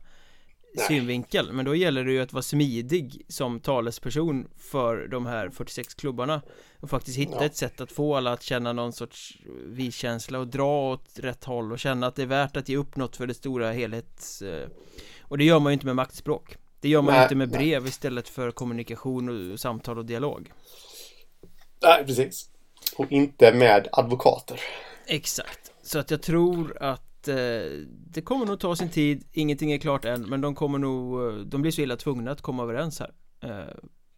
Nej. synvinkel. Men då gäller det ju att vara smidig som talesperson för de här fyrtiosex klubbarna och faktiskt hitta ja. ett sätt att få alla att känna någon sorts vi-känsla och dra åt rätt håll och känna att det är värt att ge upp något för det stora helhets... Och det gör man ju inte med maktspråk. Det gör man ju inte med brev nej. istället för kommunikation och samtal och dialog. Nej, precis. Och inte med advokater. Exakt. Så att jag tror att det kommer nog ta sin tid. Ingenting är klart än, men de kommer nog, de blir så illa tvungna att komma överens här.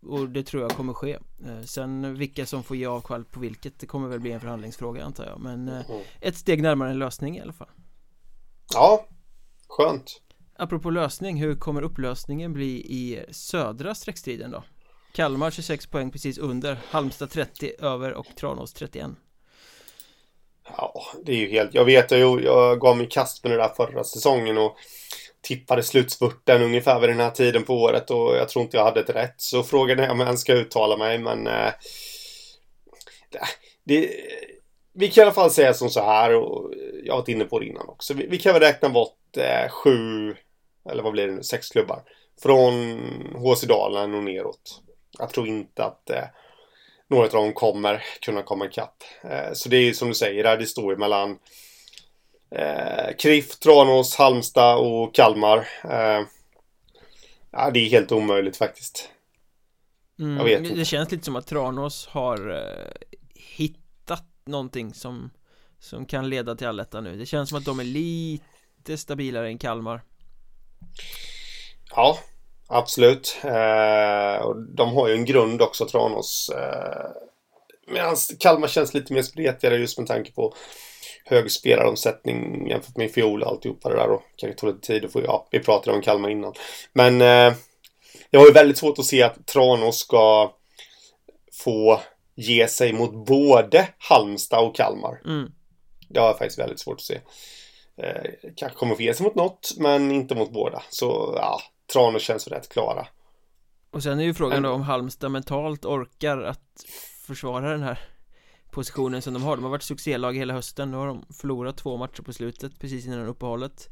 Och det tror jag kommer ske. Sen vilka som får ge avkall på vilket, det kommer väl bli en förhandlingsfråga, antar jag. Men ett steg närmare en lösning i alla fall. Ja, skönt. Apropå lösning, hur kommer upplösningen bli i södra sträckstriden då? Kalmar tjugosex poäng precis under, Halmstad trettio över och Tranås trettioett. Ja, det är ju helt... Jag vet, jag, jag gav mig kast med det där förra säsongen och tippade slutspurten ungefär vid den här tiden på året, och jag tror inte jag hade ett rätt. Så frågan är om jag ska uttala mig, men eh, det, vi kan i alla fall säga som så här, och jag har varit inne på det innan också. Vi, vi kan väl räkna bort eh, sju, eller vad blir det nu, sex klubbar från H C Dalen och neråt. Jag tror inte att... Eh, några av dem kommer kunna komma ikapp. Eh, så det är ju som du säger där, det står ju mellan eh, Kriff, Tranås, Halmstad och Kalmar. Eh, ja, det är helt omöjligt faktiskt. Mm, jag vet det, det känns lite som att Tranås har eh, hittat någonting som, som kan leda till allettan nu. Det känns som att de är lite stabilare än Kalmar. Ja, absolut. Eh, och de har ju en grund också, Tranås. Eh, medan Kalmar känns lite mer spretigare just med tanke på hög spelaromsättning jämfört med fjol och alltihopa det där. Och kan det ta lite tid att få... Ja, vi pratade om Kalmar innan. Men eh, jag har ju väldigt svårt att se att Tranås ska få ge sig mot både Halmstad och Kalmar. Mm. Det har jag faktiskt väldigt svårt att se. Eh, kanske kommer få ge sig mot något, men inte mot båda. Så ja... Tranås känns rätt klara. Och sen är ju frågan då om Halmstad mentalt orkar att försvara den här positionen som de har. De har varit succélag hela hösten. Nu har de förlorat två matcher på slutet, precis innan uppehållet.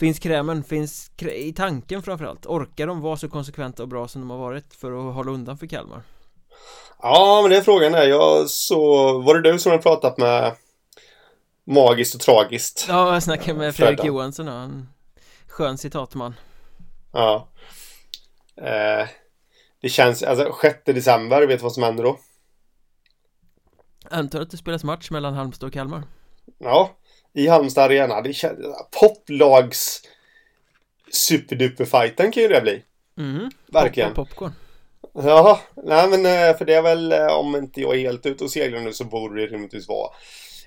Finns krämen, finns krä- i tanken framförallt. Orkar de vara så konsekventa och bra som de har varit för att hålla undan för Kalmar? Ja, men det är frågan är. Jag så, var det du som har pratat med magiskt och tragiskt? Ja, jag snackade med Fredrik Freda. Johansson. En skön citatman. Ja. Eh, det känns, alltså sjätte december, vet du vad som händer då? Antar att det spelas match mellan Halmstad och Kalmar. Ja, i Halmstad arena. Det känns, poplags superduperfighten kan ju det bli. Mm, verkligen. Pop popcorn. Ja, nej men för det är väl, om inte jag är helt ute och seglar nu så borde det rimligtvis vara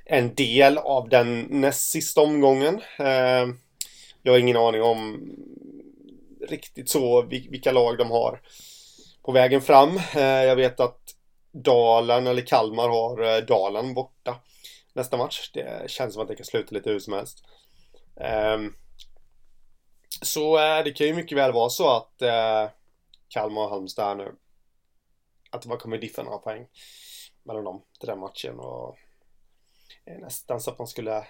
en del av den näst sista omgången. Jag har ingen aning om riktigt så vilka lag de har på vägen fram. Jag vet att Dalen eller Kalmar har Dalen borta nästa match. Det känns som att det kan sluta lite hur som helst. Så det kan ju mycket väl vara så att Kalmar och Halmstad nu, att det bara kommer diffa några poäng mellan dem till den matchen, och nästan så att man skulle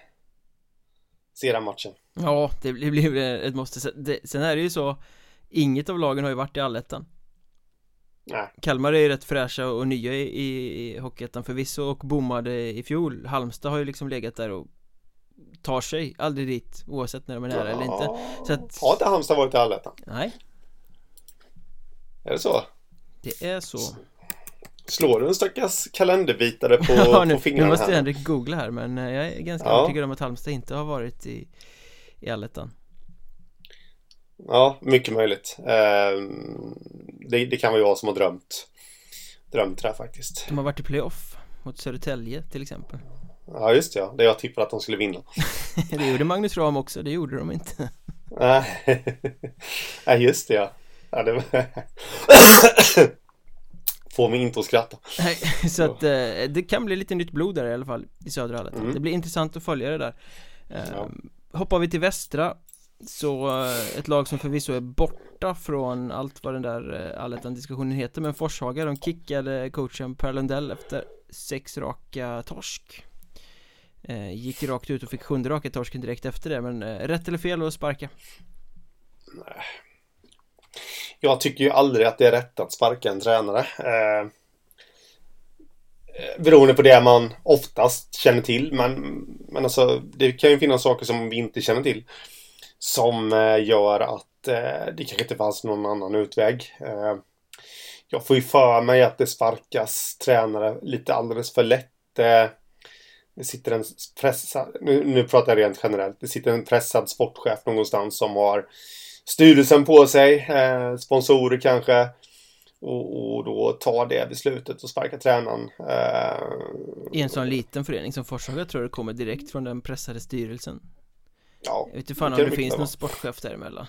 se den matchen. Ja, det blir ett måste. Det, sen är det ju så, inget av lagen har ju varit i allettan. Nej. Kalmar är ju rätt fräscha och nya i, i Hockeyettan förvisso, och bommade i fjol. Halmstad har ju liksom legat där och tar sig aldrig dit, oavsett när de är nära ja, eller inte. Så att, har inte Halmstad varit i allettan? Nej. Är det så? Det är så. Slår du en stackars kalenderbitare på, ja, nu, på fingrarna här? Nu måste jag Henrik googla här, men jag är ganska ja. övertygad om att Halmstad inte har varit i, i allettan. Ja, mycket möjligt. Eh, det, det kan vara jag som har drömt. Drömt det här faktiskt. De har varit i playoff mot Södertälje till exempel. Ja, just det. Ja. Det jag tippade att de skulle vinna. Det gjorde Magnus Ram också, det gjorde de inte. Nej, just det ja. Ja, det var... Får mig inte att skratta. Nej, så att eh, det kan bli lite nytt blod där i alla fall i södra Halmstad. Mm. Det blir intressant att följa det där. Eh, ja. Hoppar vi till västra, så eh, ett lag som förvisso är borta från allt vad den där eh, allettan-diskussionen heter, men Forshaga, de kickade coachen Per Lundell efter sex raka torsk. Eh, gick rakt ut och fick sjunde raka torsken direkt efter det, men eh, rätt eller fel att sparka? Nej. Jag tycker ju aldrig att det är rätt att sparka en tränare. Eh, beroende på det man oftast känner till. Men, men alltså, det kan ju finnas saker som vi inte känner till. Som eh, gör att eh, det kanske inte fanns någon annan utväg. Eh, jag får ju för mig att det sparkas tränare lite alldeles för lätt. Eh, det sitter en pressad, nu, nu pratar jag rent generellt. Det sitter en pressad sportchef någonstans som har... styrelsen på sig, eh, sponsorer kanske, och, och då tar det beslutet och sparkar tränaren. Eh, I en sån liten förening som Forshaga tror jag kommer direkt från den pressade styrelsen. Ja, jag vet inte fan om det, det finns någon sportchef däremellan.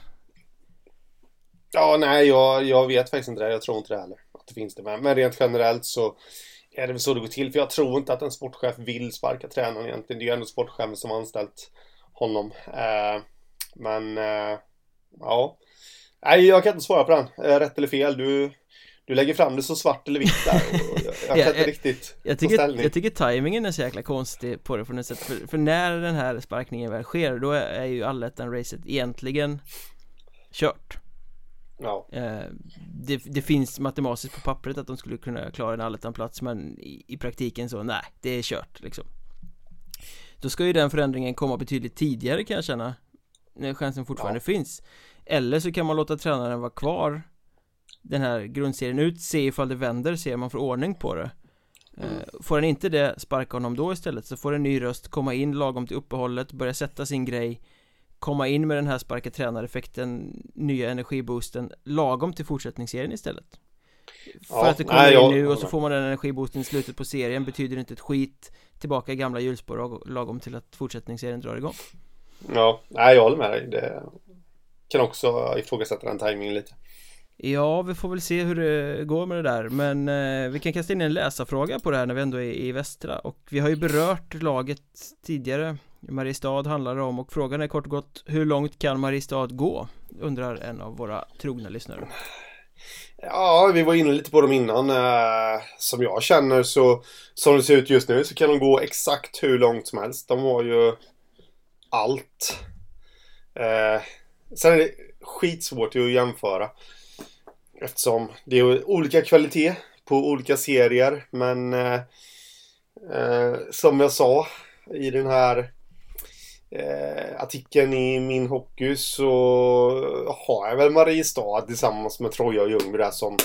Ja, nej, jag, jag vet faktiskt inte det. Jag tror inte det heller att det finns det. Men, men rent generellt så är det väl så det går till. För jag tror inte att en sportchef vill sparka tränaren egentligen. Det är ju ändå sportchefen som har anställt honom. Eh, men... Eh, Ja, nej jag kan inte svara på den. Rätt eller fel, du, du lägger fram det så svart eller vitt där. Jag, jag kan ja, inte jag, riktigt jag tycker, jag tycker tajmingen är så jäkla konstig på det för, för, för när den här sparkningen väl sker, då är, är ju allettan-racet egentligen kört. Ja. eh, det, det finns matematiskt på pappret att de skulle kunna klara en allettan-plats, men i, i praktiken så nej, det är kört liksom. Då ska ju den förändringen komma betydligt tidigare, kan jag känna, när chansen fortfarande ja. finns. Eller så kan man låta tränaren vara kvar den här grundserien ut, se ifall det vänder, se om man får ordning på det. Mm. Får den inte det, sparka honom då istället, så får en ny röst komma in lagom till uppehållet, börja sätta sin grej, komma in med den här sparka tränareffekten, nya energiboosten lagom till fortsättningsserien istället. För ja, att det kommer nej, in jag, nu och så får man den energiboosten i slutet på serien, betyder inte ett skit, tillbaka i gamla hjulspår lagom till att fortsättningsserien drar igång. Ja, nej, jag håller med dig. Det kan också ifrågasätta den tajmingen lite. Ja, vi får väl se hur det går med det där. Men eh, vi kan kasta in en läsarfråga på det här när vi ändå är i västra. Och vi har ju berört laget tidigare. Mariestad handlar det om, och frågan är kort och gott: hur långt kan Mariestad gå? Undrar en av våra trogna lyssnare. Ja, vi var inne lite på dem innan. Eh, som jag känner så, som det ser ut just nu, så kan de gå exakt hur långt som helst. De har ju allt. Eh, sen är det skitsvårt att jämföra, eftersom det är olika kvalitet på olika serier. Men eh, eh, som jag sa i den här eh, artikeln i min hockey, så har jag väl Mariestad tillsammans med Troja och Ljungby där som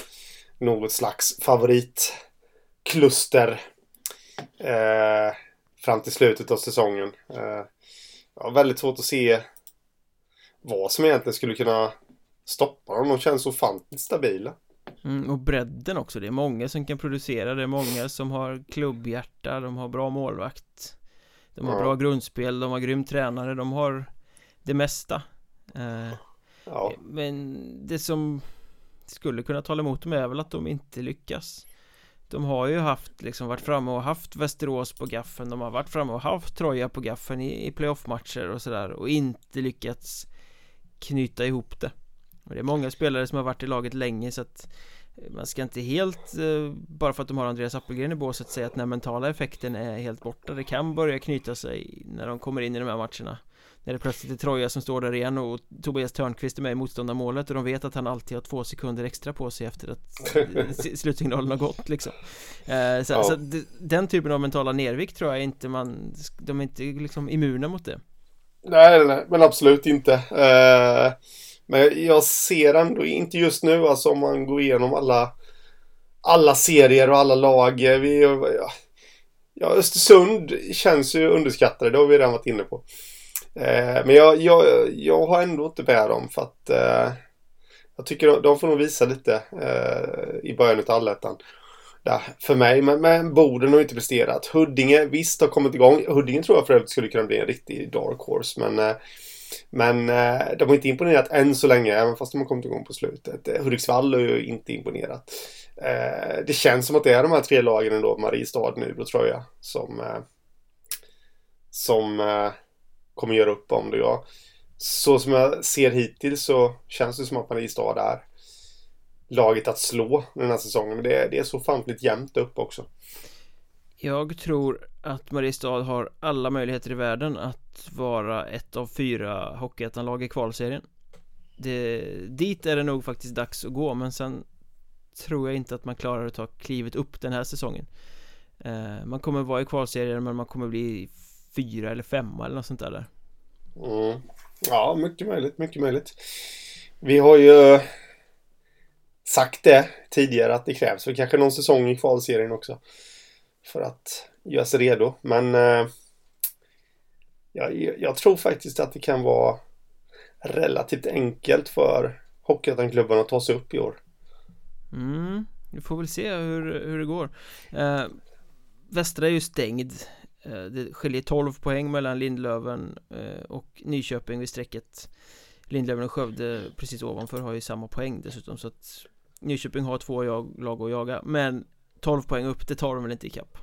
något slags favoritkluster eh, fram till slutet av säsongen. Eh, ja, väldigt svårt att se vad som egentligen skulle kunna stoppa dem. De känns så fantastiskt stabila. Mm, och bredden också. Det är många som kan producera. Det är många som har klubbhjärta. De har bra målvakt. De har ja. bra grundspel. De har grym tränare. De har det mesta. Eh, ja. Men det som skulle kunna tala emot dem är väl att de inte lyckas. De har ju haft, liksom, varit framme och haft Västerås på gaffen. De har varit framme och haft Troja på gaffen i, i playoffmatcher och sådär. Och inte lyckats knyta ihop det. Och det är många spelare som har varit i laget länge, så att man ska inte helt, bara för att de har Andreas Appelgren i båset, säga att den mentala effekten är helt borta. Det kan börja knyta sig när de kommer in i de här matcherna. När det plötsligt är Troja som står där igen och Tobias Törnqvist är med i motståndarmålet och de vet att han alltid har två sekunder extra på sig efter att slutsignalen har gått, liksom. Så, ja. så den typen av mentala nervik tror jag inte man, de är inte liksom immuna mot det. Nej, nej, men absolut inte. Uh... Men jag ser ändå inte just nu, alltså, om man går igenom alla, alla serier och alla lag. Vi, ja, ja, Östersund känns ju underskattade, det har vi redan varit inne på. Eh, men jag, jag, jag har ändå inte med dem, för att eh, jag tycker de, de får nog visa lite eh, i början av allettan. För mig, men, men Boden har inte presterat. Huddinge, visst, har kommit igång. Huddinge tror jag för övrigt skulle kunna bli en riktig dark horse, men... Eh, Men eh, de har inte imponerat än så länge, även fast de har kommit igång på slutet. Hudiksvall har ju inte imponerat. Eh, det känns som att det är de här tre lagen ändå, Mariestad, Nybro, Troja, som, eh, som eh, kommer göra upp om det. Ja. Så som jag ser hittills så känns det som att Mariestad är laget att slå den här säsongen. Men det, det är så fantligt jämnt upp också. Jag tror att Mariestad har alla möjligheter i världen att vara ett av fyra Hockeyettan-lag i kvalserien. Det, dit är det nog faktiskt dags att gå, men sen tror jag inte att man klarar att ta klivet upp den här säsongen. Eh, man kommer vara i kvalserien, men man kommer bli fyra eller femma eller något sånt där. Mm. Ja, mycket möjligt, mycket möjligt. Vi har ju sagt det tidigare att det krävs för kanske någon säsong i kvalserien också, för att göra sig redo. Men eh, jag, jag tror faktiskt att det kan vara relativt enkelt för Hockeyettan-klubbarna att ta sig upp i år. Mm, vi får väl se hur, hur det går. Eh, Västra är ju stängd. Eh, det skiljer tolv poäng mellan Lindlöven eh, och Nyköping vid strecket. Lindlöven och Skövde precis ovanför har ju samma poäng dessutom, så att Nyköping har två jag, lag att jaga. Men tolv poäng upp, det tar de väl inte i kapp?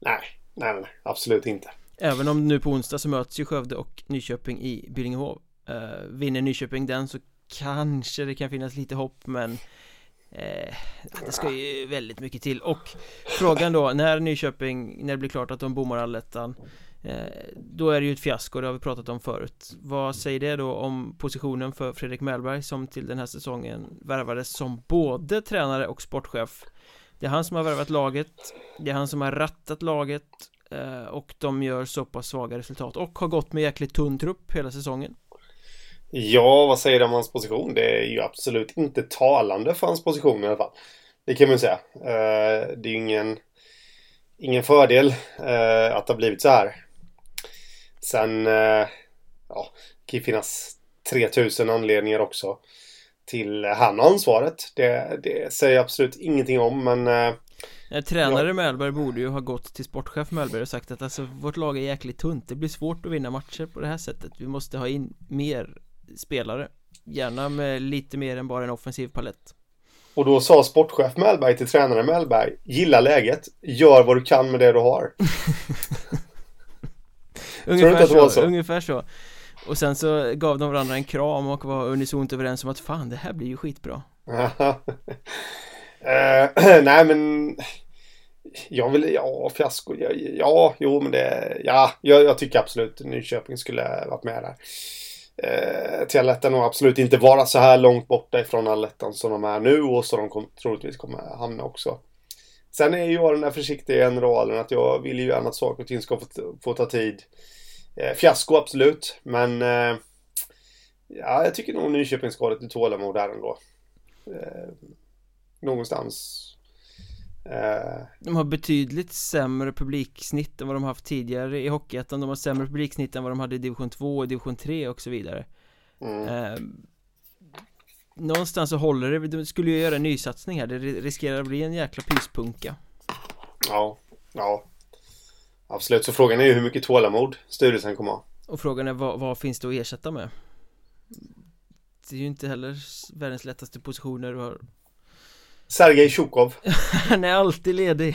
Nej, nej, nej, absolut inte. Även om nu på onsdag så möts ju Skövde och Nyköping i Billingehov. Eh, vinner Nyköping den så kanske det kan finnas lite hopp, men eh, det ska ju väldigt mycket till. Och frågan då, när Nyköping, när det blir klart att de bommar allettan, eh, då är det ju ett fiasko, det har vi pratat om förut. Vad säger det då om positionen för Fredrik Mellberg, som till den här säsongen värvades som både tränare och sportchef? Det är han som har värvat laget, det är han som har rattat laget, och de gör så pass svaga resultat och har gått med jäkligt tunn trupp hela säsongen. Ja, vad säger de om hans position? Det är ju absolut inte talande för hans position i alla fall. Det kan man säga. Det är ju ingen, ingen fördel att det har blivit så här. Sen ja, kan det finnas tre tusen anledningar också till han och ansvaret. Det, det säger jag absolut ingenting om, men eh, tränare jag... Mellberg borde ju ha gått till sportchef Mellberg och sagt att, alltså, vårt lag är jäkligt tunt. Det blir svårt att vinna matcher på det här sättet. Vi måste ha in mer spelare, gärna med lite mer än bara en offensiv palett. Och då sa sportchef Mellberg till tränare Mellberg: gilla läget, gör vad du kan med det du har. Ungefär så, så. Ungefär så. Och sen så gav de varandra en kram och var unisont överens om att fan, det här blir ju skitbra. eh, nej men jag vill, ja fiasko, ja, ja jo men det, ja jag, jag tycker absolut Nyköping skulle varit med där. Eh, till allettan och absolut inte vara så här långt borta ifrån allettan som de är nu och så de kom, troligtvis kommer hamna också. Sen är jag den där försiktiga generalen att jag vill ju gärna att saker och ting ska få, få ta tid. Eh, fiasko absolut, men eh, ja, jag tycker nog Nyköping ska ha lite tålamod där ändå. Eh, någonstans. Eh. De har betydligt sämre publiksnitt än vad de haft tidigare i Hockeyettan. De har sämre publiksnitt än vad de hade i division två och division tre och så vidare. Mm. Eh, någonstans så håller det. De skulle ju göra en nysatsning här. Det riskerar att bli en jäkla pyspunka. Ja, ja. Absolut, så frågan är ju hur mycket tålamod styrelsen kommer ha. Och frågan är vad, vad finns det att ersätta med? Det är ju inte heller världens lättaste positioner du har. Sergej Tjukov. Han är alltid ledig.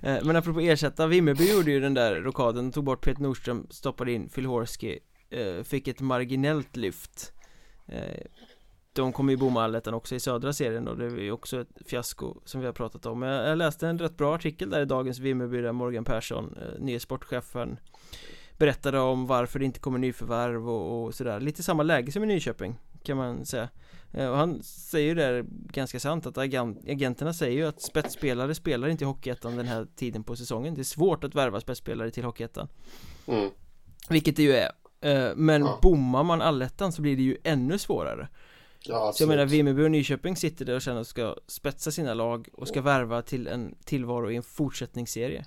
Men apropå ersätta, Vimmerby gjorde ju den där rokaden, tog bort Peter Nordström, stoppade in Filhorski, fick ett marginellt lyft. De kommer ju bomma allettan också i södra serien och det är ju också ett fiasko som vi har pratat om. Jag läste en rätt bra artikel där i dagens Vimmerby där Morgan Persson, nye sportchefen, berättade om varför det inte kommer nyförvärv och, och sådär. Lite samma läge som i Nyköping kan man säga. Och han säger ju där ganska sant att agenterna säger ju att spetsspelare spelar inte i Hockeyettan den här tiden på säsongen. Det är svårt att värva spetsspelare till Hockeyettan. Mm. Vilket det ju är. Men ja. Bommar man allettan så blir det ju ännu svårare. Ja, så jag menar, Vimmerby och Nyköping sitter där och känner att de ska spetsa sina lag och ska värva till en tillvaro i en fortsättningsserie.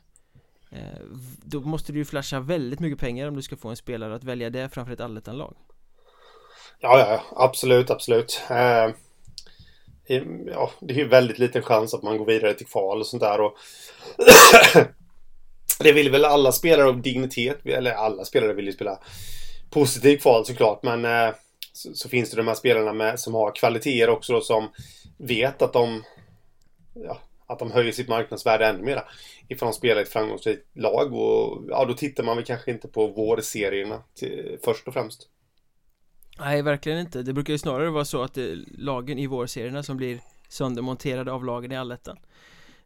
Då måste du ju flasha väldigt mycket pengar om du ska få en spelare att välja det framför ett allettanlag. Ja, ja, absolut, absolut. Eh, ja, det är ju väldigt liten chans att man går vidare till kval och sånt där. Och det vill väl alla spelare av dignitet, eller alla spelare vill ju spela positiv kval såklart, men eh, så, så finns det de här spelarna med, som har kvaliteter också då, som vet att de, ja, att de höjer sitt marknadsvärde ännu mer ifall de spelar ett framgångsrikt lag. Och ja, då tittar man väl kanske inte på vår serierna till, först och främst. Nej, verkligen inte. Det brukar ju snarare vara så att det är lagen i vårserierna som blir söndermonterade av lagen i allettan.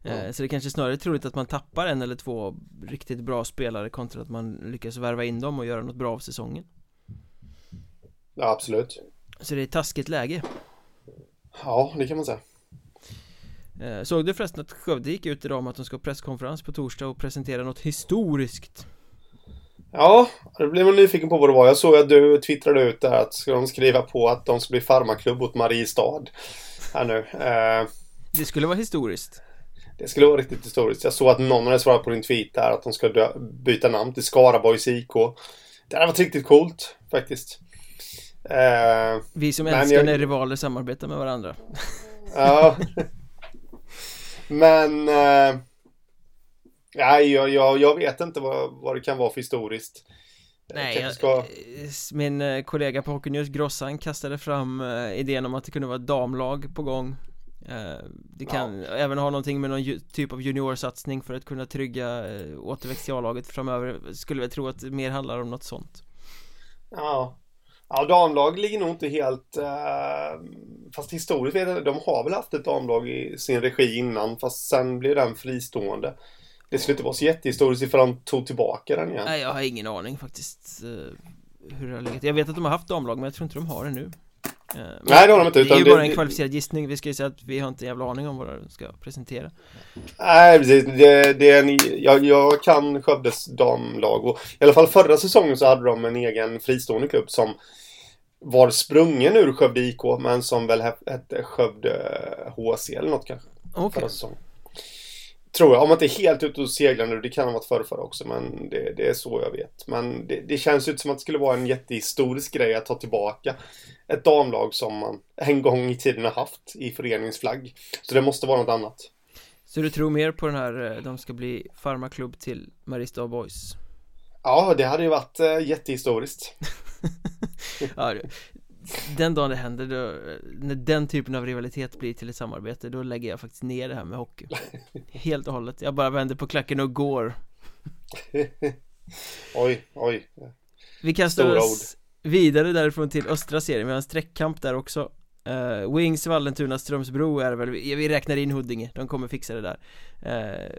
Mm. Så det kanske snarare är troligt att man tappar en eller två riktigt bra spelare kontra att man lyckas värva in dem och göra något bra av säsongen. Ja, absolut. Så det är ett taskigt läge. Ja, det kan man säga. Såg du förresten att Skövde gick ut idag om att de ska ha presskonferens på torsdag och presentera något historiskt? Ja, det blev man nyfiken på vad det var. Jag såg att du twittrade ut där att ska de skriva på att de ska bli farmaklubb åt Mariestad här nu. Eh, det skulle vara historiskt. Det skulle vara riktigt historiskt. Jag såg att någon hade svarat på din tweet där att de ska dö- byta namn till Skaraborgs I K. Det hade varit riktigt coolt faktiskt. Eh, Vi som älskar jag... när rivaler samarbetar med varandra. Ja, men... Eh... Nej, jag, jag, jag vet inte vad, vad det kan vara för historiskt. Nej, jag, ska... min kollega på Hockey News, Grossan, kastade fram idén om att det kunde vara ett damlag på gång. Det kan ja. även ha någonting med någon typ av juniorsatsning för att kunna trygga återväxt i A-laget framöver. Skulle väl tro att det mer handlar om något sånt. Ja, ja damlag ligger nog inte helt... Fast historiskt vet jag, de har väl haft ett damlag i sin regi innan, fast sen blir den fristående. Det skulle inte vara så jättehistoriskt ifall de tog tillbaka den igen. Nej, jag har ingen aning faktiskt hur det har legat. Jag vet att de har haft damlag, men jag tror inte de har det nu. Men nej, det har de inte. Utan det är ju bara det, en kvalificerad gissning. Vi ska ju säga att vi har inte en jävla aning om vad de ska presentera. Nej, precis. Det, det är en, jag, jag kan Skövdes damlag. Och i alla fall förra säsongen så hade de en egen fristående klubb som var sprungen ur Skövde I K, men som väl hette Skövde H C eller något kanske. Okej. Okay. Tror jag, om man inte är helt ute och seglar nu. Det kan ha varit förr förr också, men det, det är så jag vet. Men det, det känns ut som att det skulle vara en jättehistorisk grej att ta tillbaka ett damlag som man en gång i tiden har haft i föreningsflagg. Så det måste vara något annat. Så du tror mer på den här, de ska bli farmaklubb till Mariestad Boys? Ja, det hade ju varit äh, jättehistoriskt. Ja, du. Den dagen det händer då, när den typen av rivalitet blir till ett samarbete, då lägger jag faktiskt ner det här med hockey helt och hållet, jag bara vänder på klacken och går. Oj, oj. Vi kastar oss vidare därifrån till östra serien. Vi har en sträckkamp där också. Uh, Wings, Vallentuna, Strömsbro är väl, vi räknar in Huddinge, de kommer fixa det där.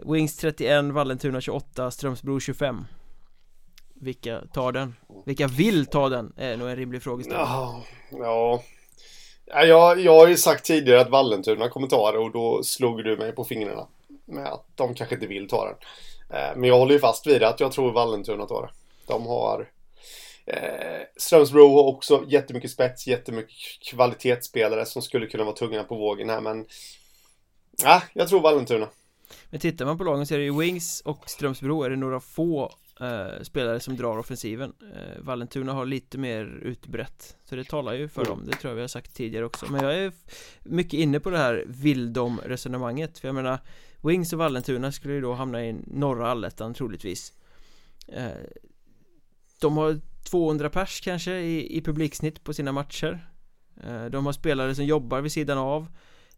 uh, Wings trettioen, Vallentuna tjugoåtta, Strömsbro tjugofem. Vilka tar den? Vilka vill ta den? Är nog en rimlig frågeställning. Ja, ja. Jag, jag har ju sagt tidigare att Vallentuna kommer ta det, och då slog du mig på fingrarna med att de kanske inte vill ta den. uh, Men jag håller ju fast vid det, att jag tror Vallentuna tar det. De har Eh, Strömsbro har också jättemycket spets, jättemycket kvalitetsspelare som skulle kunna vara tunga på vågen här, men ja, jag tror Vallentuna. Men tittar man på lagen så är det ju Wings och Strömsbro är det några få eh, spelare som drar offensiven. eh, Vallentuna har lite mer utbrett, så det talar ju för mm. dem, det tror jag vi har sagt tidigare också. Men jag är mycket inne på det här vilddom-resonemanget, för jag menar Wings och Vallentuna skulle ju då hamna i norra allettan troligtvis. eh, De har tvåhundra pers kanske i, i publiksnitt på sina matcher. De har spelare som jobbar vid sidan av.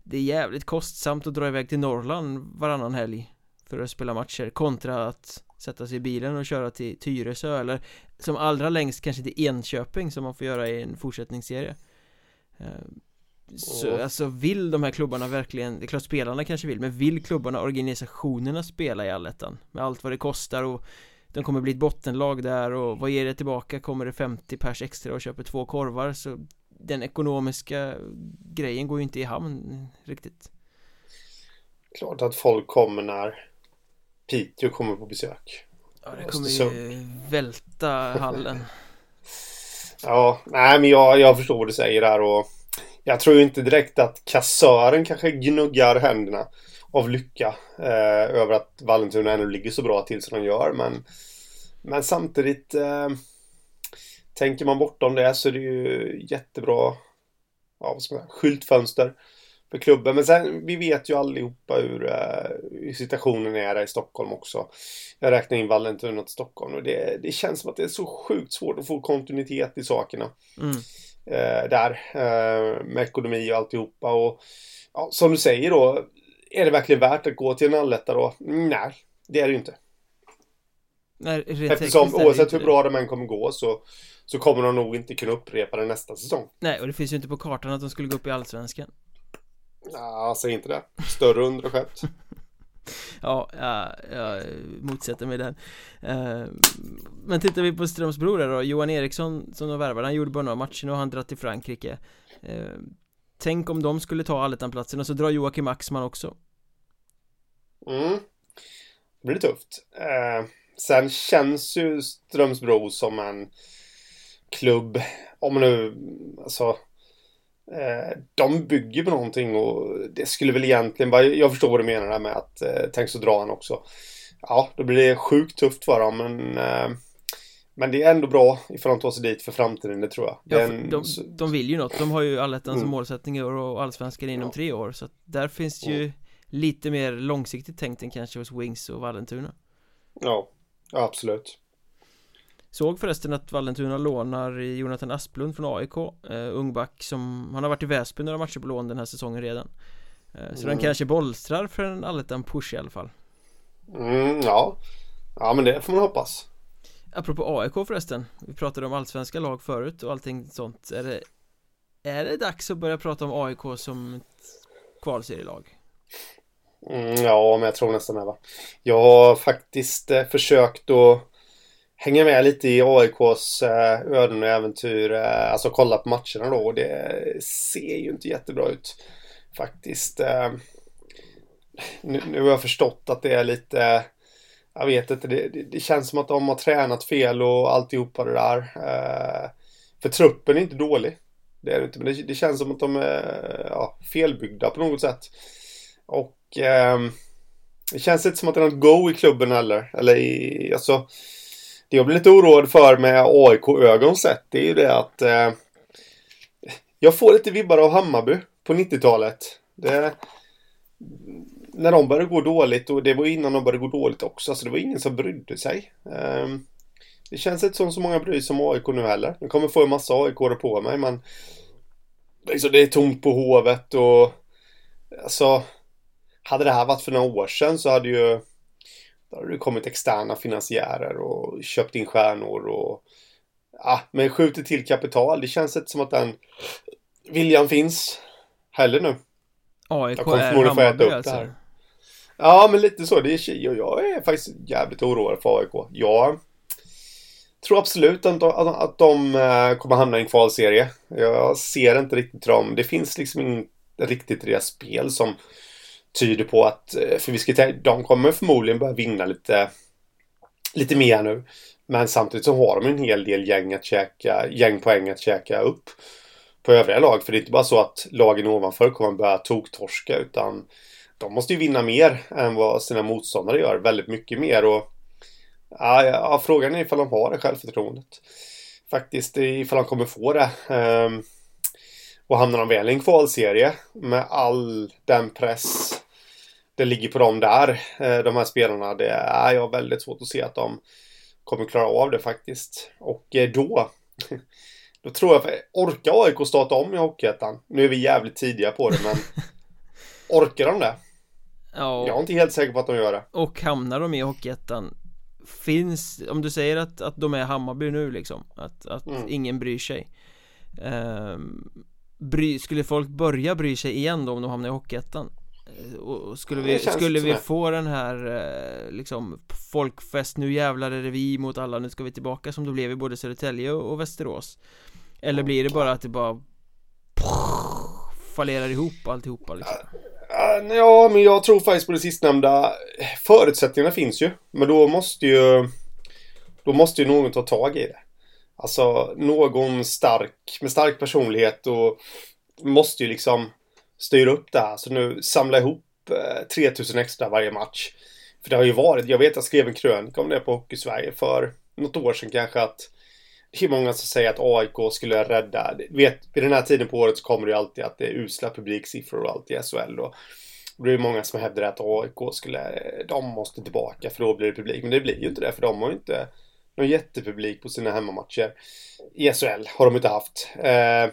Det är jävligt kostsamt att dra iväg till Norrland varannan helg för att spela matcher, kontra att sätta sig i bilen och köra till Tyresö, eller som allra längst kanske till Enköping som man får göra i en fortsättningsserie. Så, alltså, vill de här klubbarna verkligen, det är klart spelarna kanske vill, men vill klubbarna, organisationerna spela i allettan med allt vad det kostar? Och de kommer bli ett bottenlag där, och vad ger det tillbaka? Kommer det femtio pers extra och köper två korvar? Så den ekonomiska grejen går ju inte i hamn riktigt. Klart att folk kommer när Piteå kommer på besök. Ja, det kommer Östersund ju välta hallen. Ja, nej, men jag, jag förstår vad du säger där, och jag tror ju inte direkt att kassören kanske gnuggar händerna av lycka eh, över att Vallentuna ännu ligger så bra till som de gör, men, men samtidigt eh, tänker man bortom det så är det ju jättebra, ja, vad ska man säga, skyltfönster för klubben. Men sen, vi vet ju allihopa hur, eh, hur situationen är där i Stockholm också. Jag räknar in Vallentuna till Stockholm, och det, det känns som att det är så sjukt svårt att få kontinuitet i sakerna. Mm. eh, där eh, med ekonomi och alltihopa, och ja, som du säger då, är det verkligen värt att gå till en alletta då? Nej, det är det ju inte. Nej, eftersom oavsett hur bra de än kommer gå så, så kommer de nog inte kunna upprepa det nästa säsong. Nej, och det finns ju inte på kartan att de skulle gå upp i Allsvenskan. Nej, säg inte det. Större undersköpt. Ja, jag, jag motsätter mig den. Men tittar vi på Strömsbro där då, Johan Eriksson som de värvade, han gjorde bara några matcher, nu har han dratt till Frankrike. Tänk om de skulle ta allettanplatsen, och så drar Joakim Axman också. Mm. Det blir tufft. Eh, sen känns ju Strömsbro som en klubb, om man nu, alltså, eh, de bygger på någonting, och det skulle väl egentligen bara, jag förstår vad du menar där med att eh, tänk så dra han också. Ja, då blir det sjukt tufft för dem, men eh, men det är ändå bra ifall de tar sig dit för framtiden, det tror jag. Ja, Den... de, de vill ju något. De har ju allettan mm. som målsättning och allsvenskan inom ja. tre år. Så där finns ju mm. lite mer långsiktigt tänkt än kanske hos Wings och Vallentuna. Ja, absolut. Såg förresten att Vallentuna lånar Jonathan Asplund från A I K. Uh, ungback som, han har varit i Väsby några matcher på lån den här säsongen redan. Uh, så mm. den kanske bolstrar för en allettan push i alla fall. Mm, ja. ja, men det får man hoppas. Apropå A I K förresten, vi pratade om allsvenska lag förut och allting sånt. Är det, är det dags att börja prata om A I K som ett kvalserielag? Mm, ja, men jag tror nästan det va. Jag har faktiskt eh, försökt att hänga med lite i A I Ks eh, öden och äventyr. Eh, alltså kolla på matcherna då, och det ser ju inte jättebra ut faktiskt. Eh, nu, nu har jag förstått att det är lite... Eh, Jag vet inte, det, det, det känns som att de har tränat fel och alltihopa det där. Eh, för truppen är inte dålig. Det är det inte, men det, det känns som att de är ja, felbyggda på något sätt. Och eh, det känns inte som att det är något go i klubben heller. Eller i, alltså, det jag blir lite oroad för med A I K-ögon sett, det är ju det att eh, jag får lite vibbar av Hammarby på nittiotalet. Det när de började gå dåligt, och det var innan de började gå dåligt också, så det var ingen som brydde sig. Um, det känns inte som så många bryr sig om A I K nu heller. Jag kommer få en massa A I K-are på mig, men liksom, det är tomt på hovet, och alltså, hade det här varit för några år sedan så hade ju då hade det kommit externa finansiärer och köpt in stjärnor och ja, men skjuter till kapital. Det känns inte som att den viljan finns heller nu. A I K är Hammarby alltså. Ja, men lite så. Det är tjej och jag är faktiskt jävligt oroad för A I K. Jag tror absolut att de, att de kommer hamna i en kvalserie. Jag ser inte riktigt dem. Det finns liksom inte riktigt det spel som tyder på att för vi ska, de kommer förmodligen börja vinna lite, lite mer nu. Men samtidigt så har de en hel del gäng, att käka, gäng poäng att käka upp på övriga lag. För det är inte bara så att lagen ovanför kommer börja toktorska, utan de måste ju vinna mer än vad sina motståndare gör. Väldigt mycket mer. Och ja, ja, frågan är ifall de har det självförtroendet. Faktiskt ifall de kommer få det. Ehm, och hamnar de väl i en kvalserie med all den press det ligger på dem där. Ehm, de här spelarna, det är jag väldigt svårt att se att de kommer klara av det faktiskt. Och då... Då tror jag, orkar A I K starta om i Hockeyettan? Nu är vi jävligt tidiga på det, men orkar de det? Ja. Jag är inte helt säker på att de gör det. Och hamnar de i Hockeyettan? Finns, om du säger att, att de är Hammarby nu liksom, att, att mm. ingen bryr sig. Ehm, bry, skulle folk börja bry sig igen då om de hamnar i Hockeyettan? Och skulle vi, skulle vi få den här liksom, folkfest, nu jävlar är det vi mot alla, nu ska vi tillbaka, som det blev i både Södertälje och Västerås? Eller blir det bara att det bara fallerar ihop alltihopa liksom? Ja, men jag tror faktiskt på det sistnämnda. Förutsättningarna finns ju, men då måste ju då måste ju någon ta tag i det. Alltså någon stark, med stark personlighet, och måste ju liksom styr upp det här. Så nu samla ihop eh, tre tusen extra varje match. För det har ju varit, jag vet jag skrev en krönika om det på Hockey Sverige för något år sedan kanske, att det är många som säger att A I K skulle rädda, vet, vid den här tiden på året så kommer det ju alltid att det är usla publiksiffror och allt i S H L, och det är många som hävdar att A I K skulle, de måste tillbaka för då blir det publik, men det blir ju inte det, för de har ju inte någon jättepublik på sina hemmamatcher. I S H L har de inte haft. eh,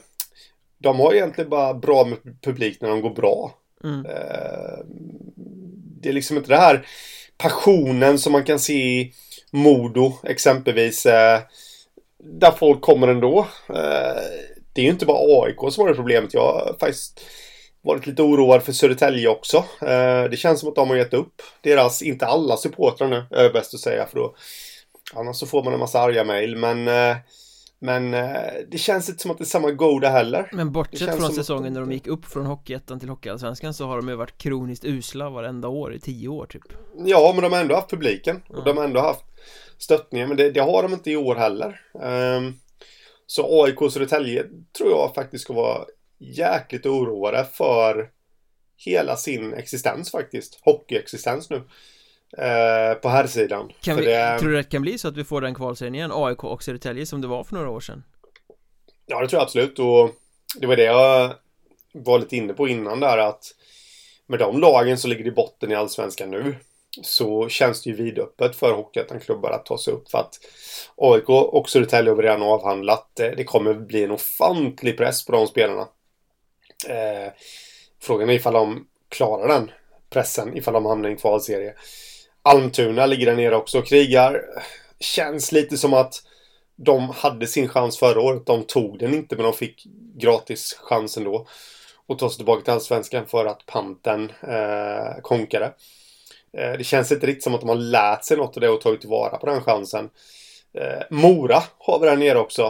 De har egentligen bara bra publik när de går bra. Mm. Det är liksom inte det här passionen som man kan se i Modo exempelvis, där folk kommer ändå. Det är ju inte bara A I K som har det problemet. Jag har faktiskt varit lite oroad för Södertälje också. Det känns som att de har gett upp. Deras, inte alla supportrar nu, är bäst att säga, för då annars så får man en massa arga mejl, men... Men eh, det känns inte som att det är samma goda heller. Men bortsett från säsongen att... när de gick upp från Hockeyettan till Hockeyallsvenskan, så har de ju varit kroniskt usla varenda år i tio år typ. Ja, men de har ändå haft publiken. Och mm. de har ändå haft stöttningen. Men det, det har de inte i år heller. Um, så A I K och Södertälje tror jag faktiskt ska vara jäkligt oroade för hela sin existens faktiskt. Hockeyexistens nu. Uh, på här sidan kan vi, det, tror du det kan bli så att vi får den kvalserien igen, A I K och Södertälje, som det var för några år sedan? Ja, det tror jag absolut. Och det var det jag var lite inne på innan där, att med de lagen som ligger i botten i Allsvenskan nu, så känns det ju vidöppet för Hockeyettan-klubbar att ta sig upp. För att A I K och Södertälje har redan avhandlat. Det kommer bli en ofantlig press på de spelarna. uh, Frågan är ifall de klarar den pressen, ifall de hamnar i en kvalserie. Almtuna ligger där nere också och krigar. Känns lite som att de hade sin chans förra året. De tog den inte, men de fick gratis chansen då. Och ta sig tillbaka till Allsvenskan för att Panten eh, konkade. Eh, det känns inte riktigt som att de har lärt sig något av det och tagit vara på den chansen. Eh, Mora har vi där nere också.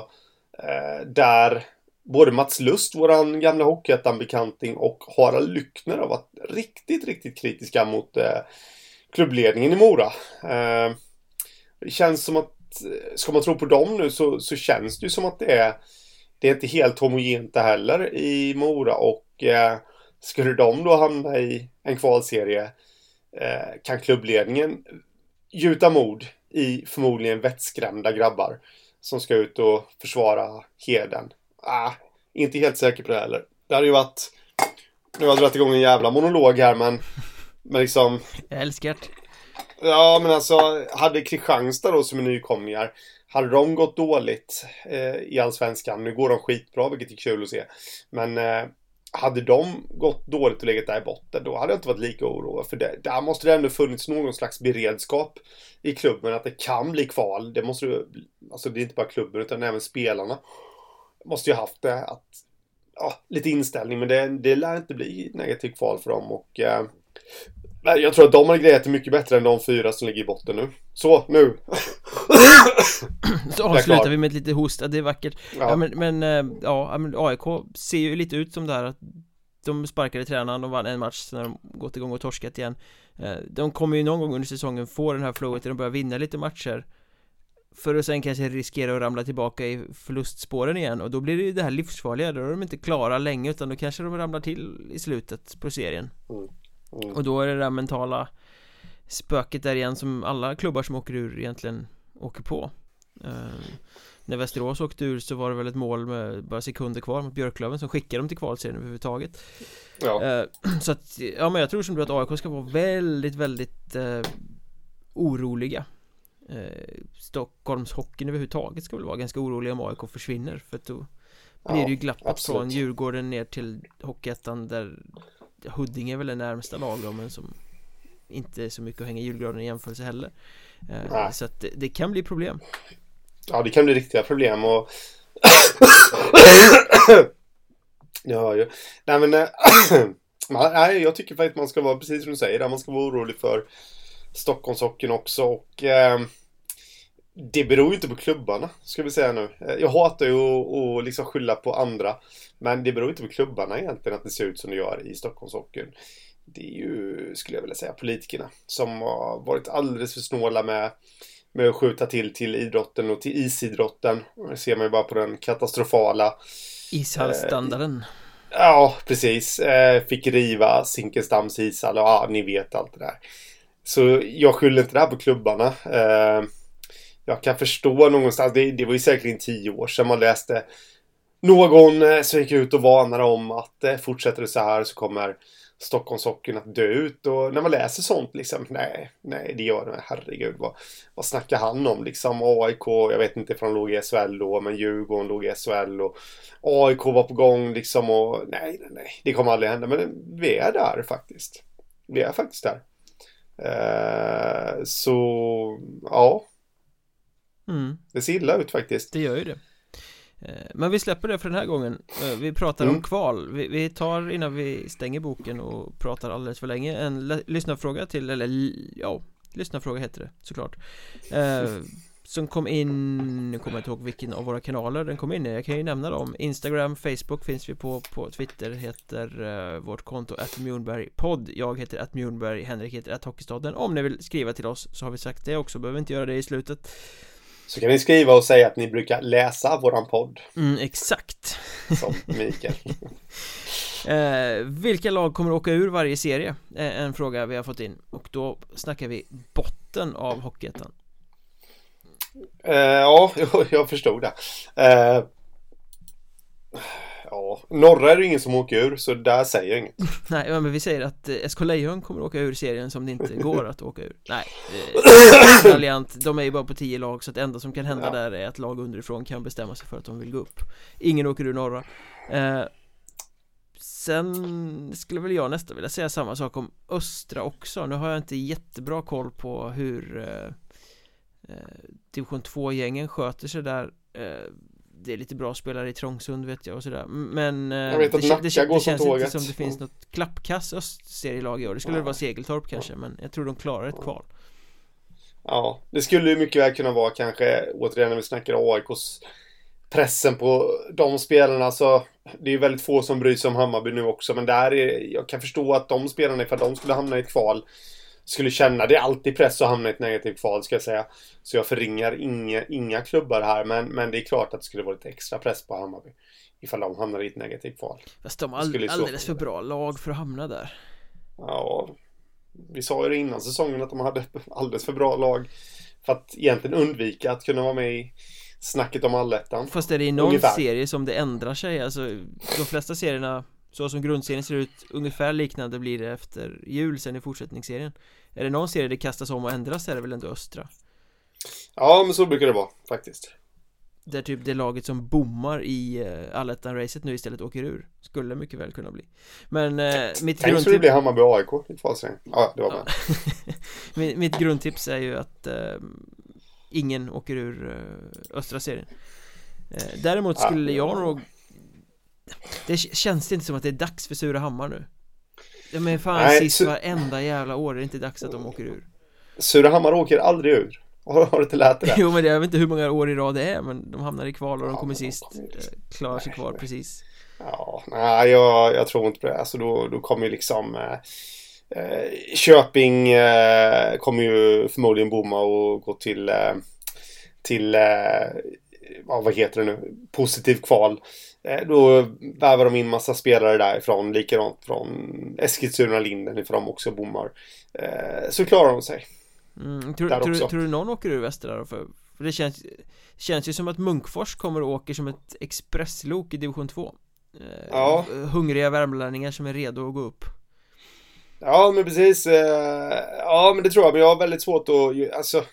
Eh, där både Mats Lust, våran gamla Hockeyettan-bekanting, och Harald Lyckner har varit riktigt, riktigt kritiska mot... Eh, klubbledningen i Mora. Eh, det känns som att, ska man tro på dem nu, så, så känns det ju som att det är det är inte helt homogent heller i Mora, och eh, skulle de då hamna i en kvalserie, eh, kan klubbledningen gjuta mod i förmodligen vettskrämda grabbar som ska ut och försvara heden. Ah, inte helt säker på det heller. Det hade ju varit, nu har jag dragit igång en jävla monolog här, men Men liksom... Jag älskar det. Ja, men alltså, hade Kristianstad då, som är nykomlingar, hade de gått dåligt eh, i Allsvenskan, nu går de skitbra, vilket är kul att se, men eh, hade de gått dåligt och legat där i botten, då hade jag inte varit lika orolig, för det, där måste det ändå funnits någon slags beredskap i klubben, att det kan bli kval. Det måste alltså det är inte bara klubben utan även spelarna måste ju haft det att ja, lite inställning, men det, det lär inte bli negativ kval för dem och eh, jag tror att de har grejat mycket bättre än de fyra som ligger i botten nu. Så, nu. Så avslutar vi med lite hosta, det är vackert. Ja. Ja, men, men, ja, men A I K ser ju lite ut som det här att de sparkade tränaren, de vann en match, sen har de gått igång och torskat igen. De kommer ju någon gång under säsongen få den här flowet där de börjar vinna lite matcher. För att sen kanske riskera att ramla tillbaka i förlustspåren igen. Och då blir det ju det här livsfarliga, då är de inte klara länge utan då kanske de ramlar till i slutet på serien. Mm. Mm. Och då är det där mentala spöket där igen som alla klubbar som åker ur egentligen åker på. Eh, när Västerås åkte ur så var det väl ett mål med bara sekunder kvar mot Björklöven som skickade dem till kvalserien överhuvudtaget. Ja. Eh, så att, ja, men jag tror som du att A I K ska vara väldigt, väldigt eh, oroliga. Eh, Stockholms hockeyn överhuvudtaget ska väl vara ganska oroliga om A I K försvinner. För att då blir ja, det ju glappet från Djurgården ner till Hockeyettan där... Huddinge är väl det närmsta laget men som inte är så mycket att hänga i julgranen i jämförelse heller. Nej. Så att det, det kan bli problem. Ja, det kan bli riktiga problem och ja, ju. Nej men nej, jag tycker faktiskt man ska vara precis som du säger, där man ska vara orolig för Stockholmshockeyn också och eh, det beror ju inte på klubbarna, ska vi säga nu. Jag hatar ju att liksom skylla på andra, men det beror inte på klubbarna egentligen att det ser ut som det gör i Stockholmshockeyn. Det är ju, skulle jag vilja säga, politikerna som har varit alldeles för snåla med, med att skjuta till till idrotten och till isidrotten. Det ser man ju bara på den katastrofala... ishallstandarden. Eh, ja, precis. Eh, fick riva Zinkensdamms ishall och ja, ni vet allt det där. Så jag skyller inte det här på klubbarna. Eh, Jag kan förstå någonstans, det, det var ju säkert tio år sedan man läste någon som gick ut och varnade om att fortsätter det så här så kommer Stockholmshockeyn att dö ut. Och när man läser sånt liksom, nej, nej det gör det, herregud, vad, vad snackar han om liksom? A I K, jag vet inte ifrån låg i S H L då, men Djurgården låg i S H L och A I K var på gång liksom och nej, nej, nej, det kommer aldrig hända, men vi är där faktiskt. Vi är faktiskt där. Uh, så, ja. Mm. Det ser illa ut faktiskt. Det gör ju det. Men vi släpper det för den här gången. Vi pratar mm. om kval. Vi, vi tar innan vi stänger boken och pratar alldeles för länge en l- lyssnarfråga till, eller ja, lyssnarfråga heter det såklart. Eh, som kom in, nu kommer jag inte ihåg vilken av våra kanaler den kom in i. Jag kan ju nämna dem. Instagram, Facebook finns vi på. På Twitter heter eh, vårt konto at mjornbergpodd. Jag heter at mjornberg, Henrik heter at hockeystaden. Om ni vill skriva till oss så har vi sagt det också. Behöver inte göra det i slutet. Så kan ni skriva och säga att ni brukar läsa våran podd. Mm, exakt. Som Mikael. eh, vilka lag kommer åka ur varje serie? Eh, en fråga vi har fått in. Och då snackar vi botten av Hockeyettan. Eh, ja, jag, jag förstod det. Eh, ja, norra är det ingen som åker ur, så där säger jag inget. Nej, men vi säger att eh, S K Lejon kommer åka ur serien som det inte går att åka ur. Nej, eh, Alliant, de är ju bara på tio lag, så att det enda som kan hända ja. Där är att lag underifrån kan bestämma sig för att de vill gå upp. Ingen åker ur norra. Eh, sen skulle väl jag nästan vilja säga samma sak om östra också. Nu har jag inte jättebra koll på hur eh, eh, division två-gängen sköter sig där. Eh, Det är lite bra spelare i Trångsund vet jag och sådär. Men jag vet att det, det, det, det känns som inte som det finns mm. något klappkass östserielag i år. Det skulle ja. Vara Segeltorp kanske, men jag tror de klarar ett kval. Ja, det skulle ju mycket väl kunna vara kanske, återigen när vi snackar A I Ks pressen på de spelarna, så det är ju väldigt få som bryr sig om Hammarby nu också, men där är, jag kan förstå att de spelarna, ifall de skulle hamna i ett kval, skulle känna, det är alltid press att hamna i ett negativt kval ska jag säga. Så jag förringar inga, inga klubbar här, men, men det är klart att det skulle vara lite extra press på Hammarby ifall de hamnar i ett negativt kval. Fast de är all, alldeles för bra lag för att hamna där. Ja, vi sa ju det innan säsongen att de hade alldeles för bra lag för att egentligen undvika att kunna vara med i snacket om allettan. Fast är det i någon ungefär. Serie som det ändrar sig, alltså de flesta serierna så som grundserien ser ut, ungefär liknande blir det efter jul sen i fortsättningsserien. Är det någon serie det kastas om och ändras, är det väl ändå östra? Ja, men så brukar det vara, faktiskt. Där typ det laget som bommar i allettan-racet nu istället åker ur. Skulle mycket väl kunna bli. Men eh, mitt grundtips... Tänk så det blir Hammarby A I K i fasen. Ja, det var bra. mitt, mitt grundtips är ju att eh, ingen åker ur östra serien. Däremot skulle jag nog... Det känns inte som att det är dags för Surahammar nu. Men fan, nej, sist su- varenda jävla år är det inte dags att de åker ur. Surahammar åker aldrig ur. Har du inte lärt det? Jo, men jag vet inte hur många år i rad det är, men de hamnar i kval och de ja, kommer sist. De kommer just... Klarar sig kvar, nej, precis. Ja, nej, jag, jag tror inte på det. Alltså då, då kommer ju liksom... Eh... Köping eh, kommer ju förmodligen bomma och gå till eh, till eh, vad heter det nu, positiv kval. Eh, då värvar de in massa spelare därifrån, likadant från Eskilstuna, Linden, ifrån de också bommar. Eh, så klarar de sig. Mm, tror, tror, du, tror du någon åker ur väster där då? För, för det känns, känns ju som att Munkfors kommer och åker som ett expresslok i division två. Eh, ja. Hungriga värmlänningar som är redo att gå upp. Ja, men precis. Ja, men det tror jag. Men jag har väldigt svårt att... Alltså,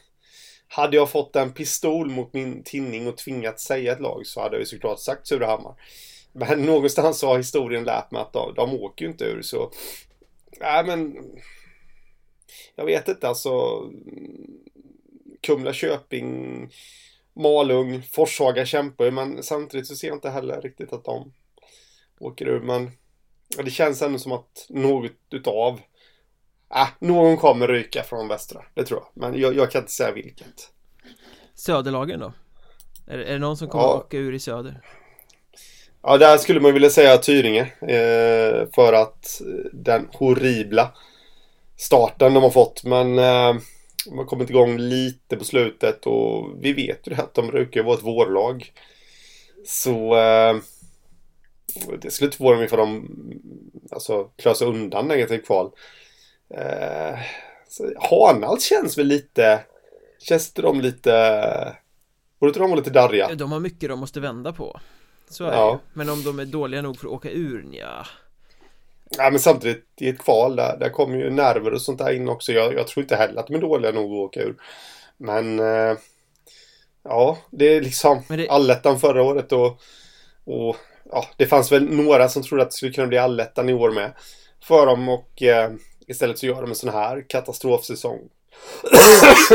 hade jag fått en pistol mot min tinning och tvingat säga ett lag så hade jag ju såklart sagt Surahammar. Men någonstans har historien lärt mig att de, de åker ju inte ur. Så, nej, men... Jag vet inte, alltså... Kumla, Köping, Malung, Forshaga kämpar ju. Men samtidigt så ser jag inte heller riktigt att de åker ur, men... Och det känns ändå som att något utav äh, någon kommer ryka från västra, det tror jag. Men jag, jag kan inte säga vilket. Söderlagen då? Är, är det någon som kommer ja. att åka ur i söder? Ja, där skulle man vilja säga Tyringe. Eh, för att den horribla starten de har fått. Men eh, man har kommit igång lite på slutet. Och vi vet ju att de brukar vara ett vårlag. Så... Eh, det skulle inte vara dem ifall de alltså, klarar sig undan negativ kval. Eh, Hanhals känns väl lite... Känns de lite... Borde de vara lite darriga? De har mycket de måste vända på. Så är ja. Men om de är dåliga nog för att åka ur, ja. Nej, men samtidigt i ett kval där, där kommer ju nerver och sånt där in också. Jag, jag tror inte heller att de är dåliga nog att åka ur. Men... Eh, ja, det är liksom det... allettan förra året och... och ja, det fanns väl några som trodde att det skulle kunna bli allettan i år med för dem och eh, istället så gör de en sån här katastrofsäsong.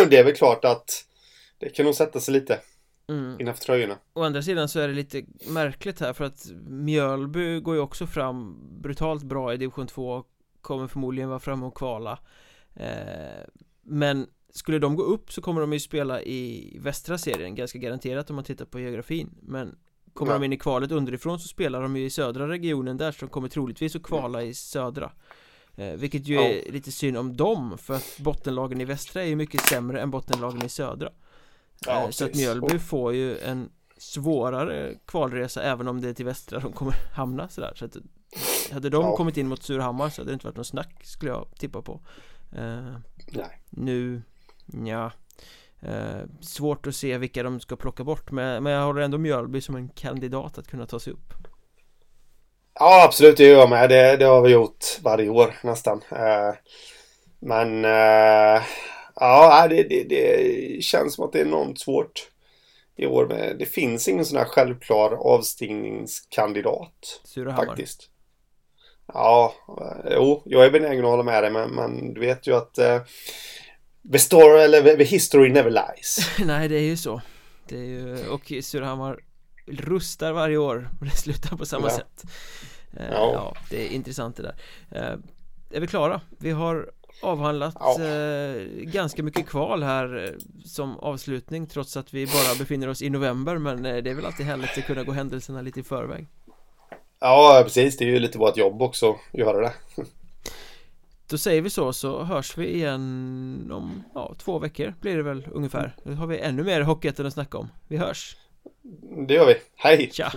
Det är väl klart att det kan nog sätta sig lite mm. innanför tröjorna. Å andra sidan så är det lite märkligt här för att Mjölby går ju också fram brutalt bra i division två, kommer förmodligen vara framme och kvala. Eh, men skulle de gå upp så kommer de ju spela i västra serien ganska garanterat om man tittar på geografin, men kommer ja. de in i kvalet underifrån så spelar de ju i södra regionen där, som kommer troligtvis att kvala i södra. Eh, vilket ju ja. är lite synd om dem, för att bottenlagen i västra är ju mycket sämre än bottenlagen i södra. Eh, ja, så att Mjölby får ju en svårare kvalresa även om det är till västra de kommer hamna. Sådär. Så att, hade de ja. kommit in mot Surahammar så hade det inte varit någon snack, skulle jag tippa på. Eh, Nej. Nu, ja. Eh, svårt att se vilka de ska plocka bort, men, men jag håller ändå Mjölby som en kandidat att kunna ta sig upp. Ja, absolut, det gör jag med. Det, det har vi gjort varje år nästan. Eh, men eh, ja, det, det, det känns som att det är enormt svårt i år. Men det finns ingen sån här självklar avstigningskandidat Surahammar. Faktiskt. Ja, eh, jo, jag är benägen att hålla med dig, men, men du vet ju att eh, The story, eller the history never lies. Nej, det är ju så. Det är ju, och Surahammar rustar varje år och det slutar på samma ja. sätt. Ja. Uh, ja, det är intressant det där. Uh, är vi klara? Vi har avhandlat ja. uh, ganska mycket kval här uh, som avslutning, trots att vi bara befinner oss i november, men uh, det är väl alltid härligt att kunna gå händelserna lite i förväg. Ja, precis. Det är ju lite vårt jobb också att göra det. Då säger vi så, så hörs vi igen om ja, två veckor blir det väl ungefär. Nu har vi ännu mer Hockeyettan att snacka om. Vi hörs. Det gör vi. Hej! Tja!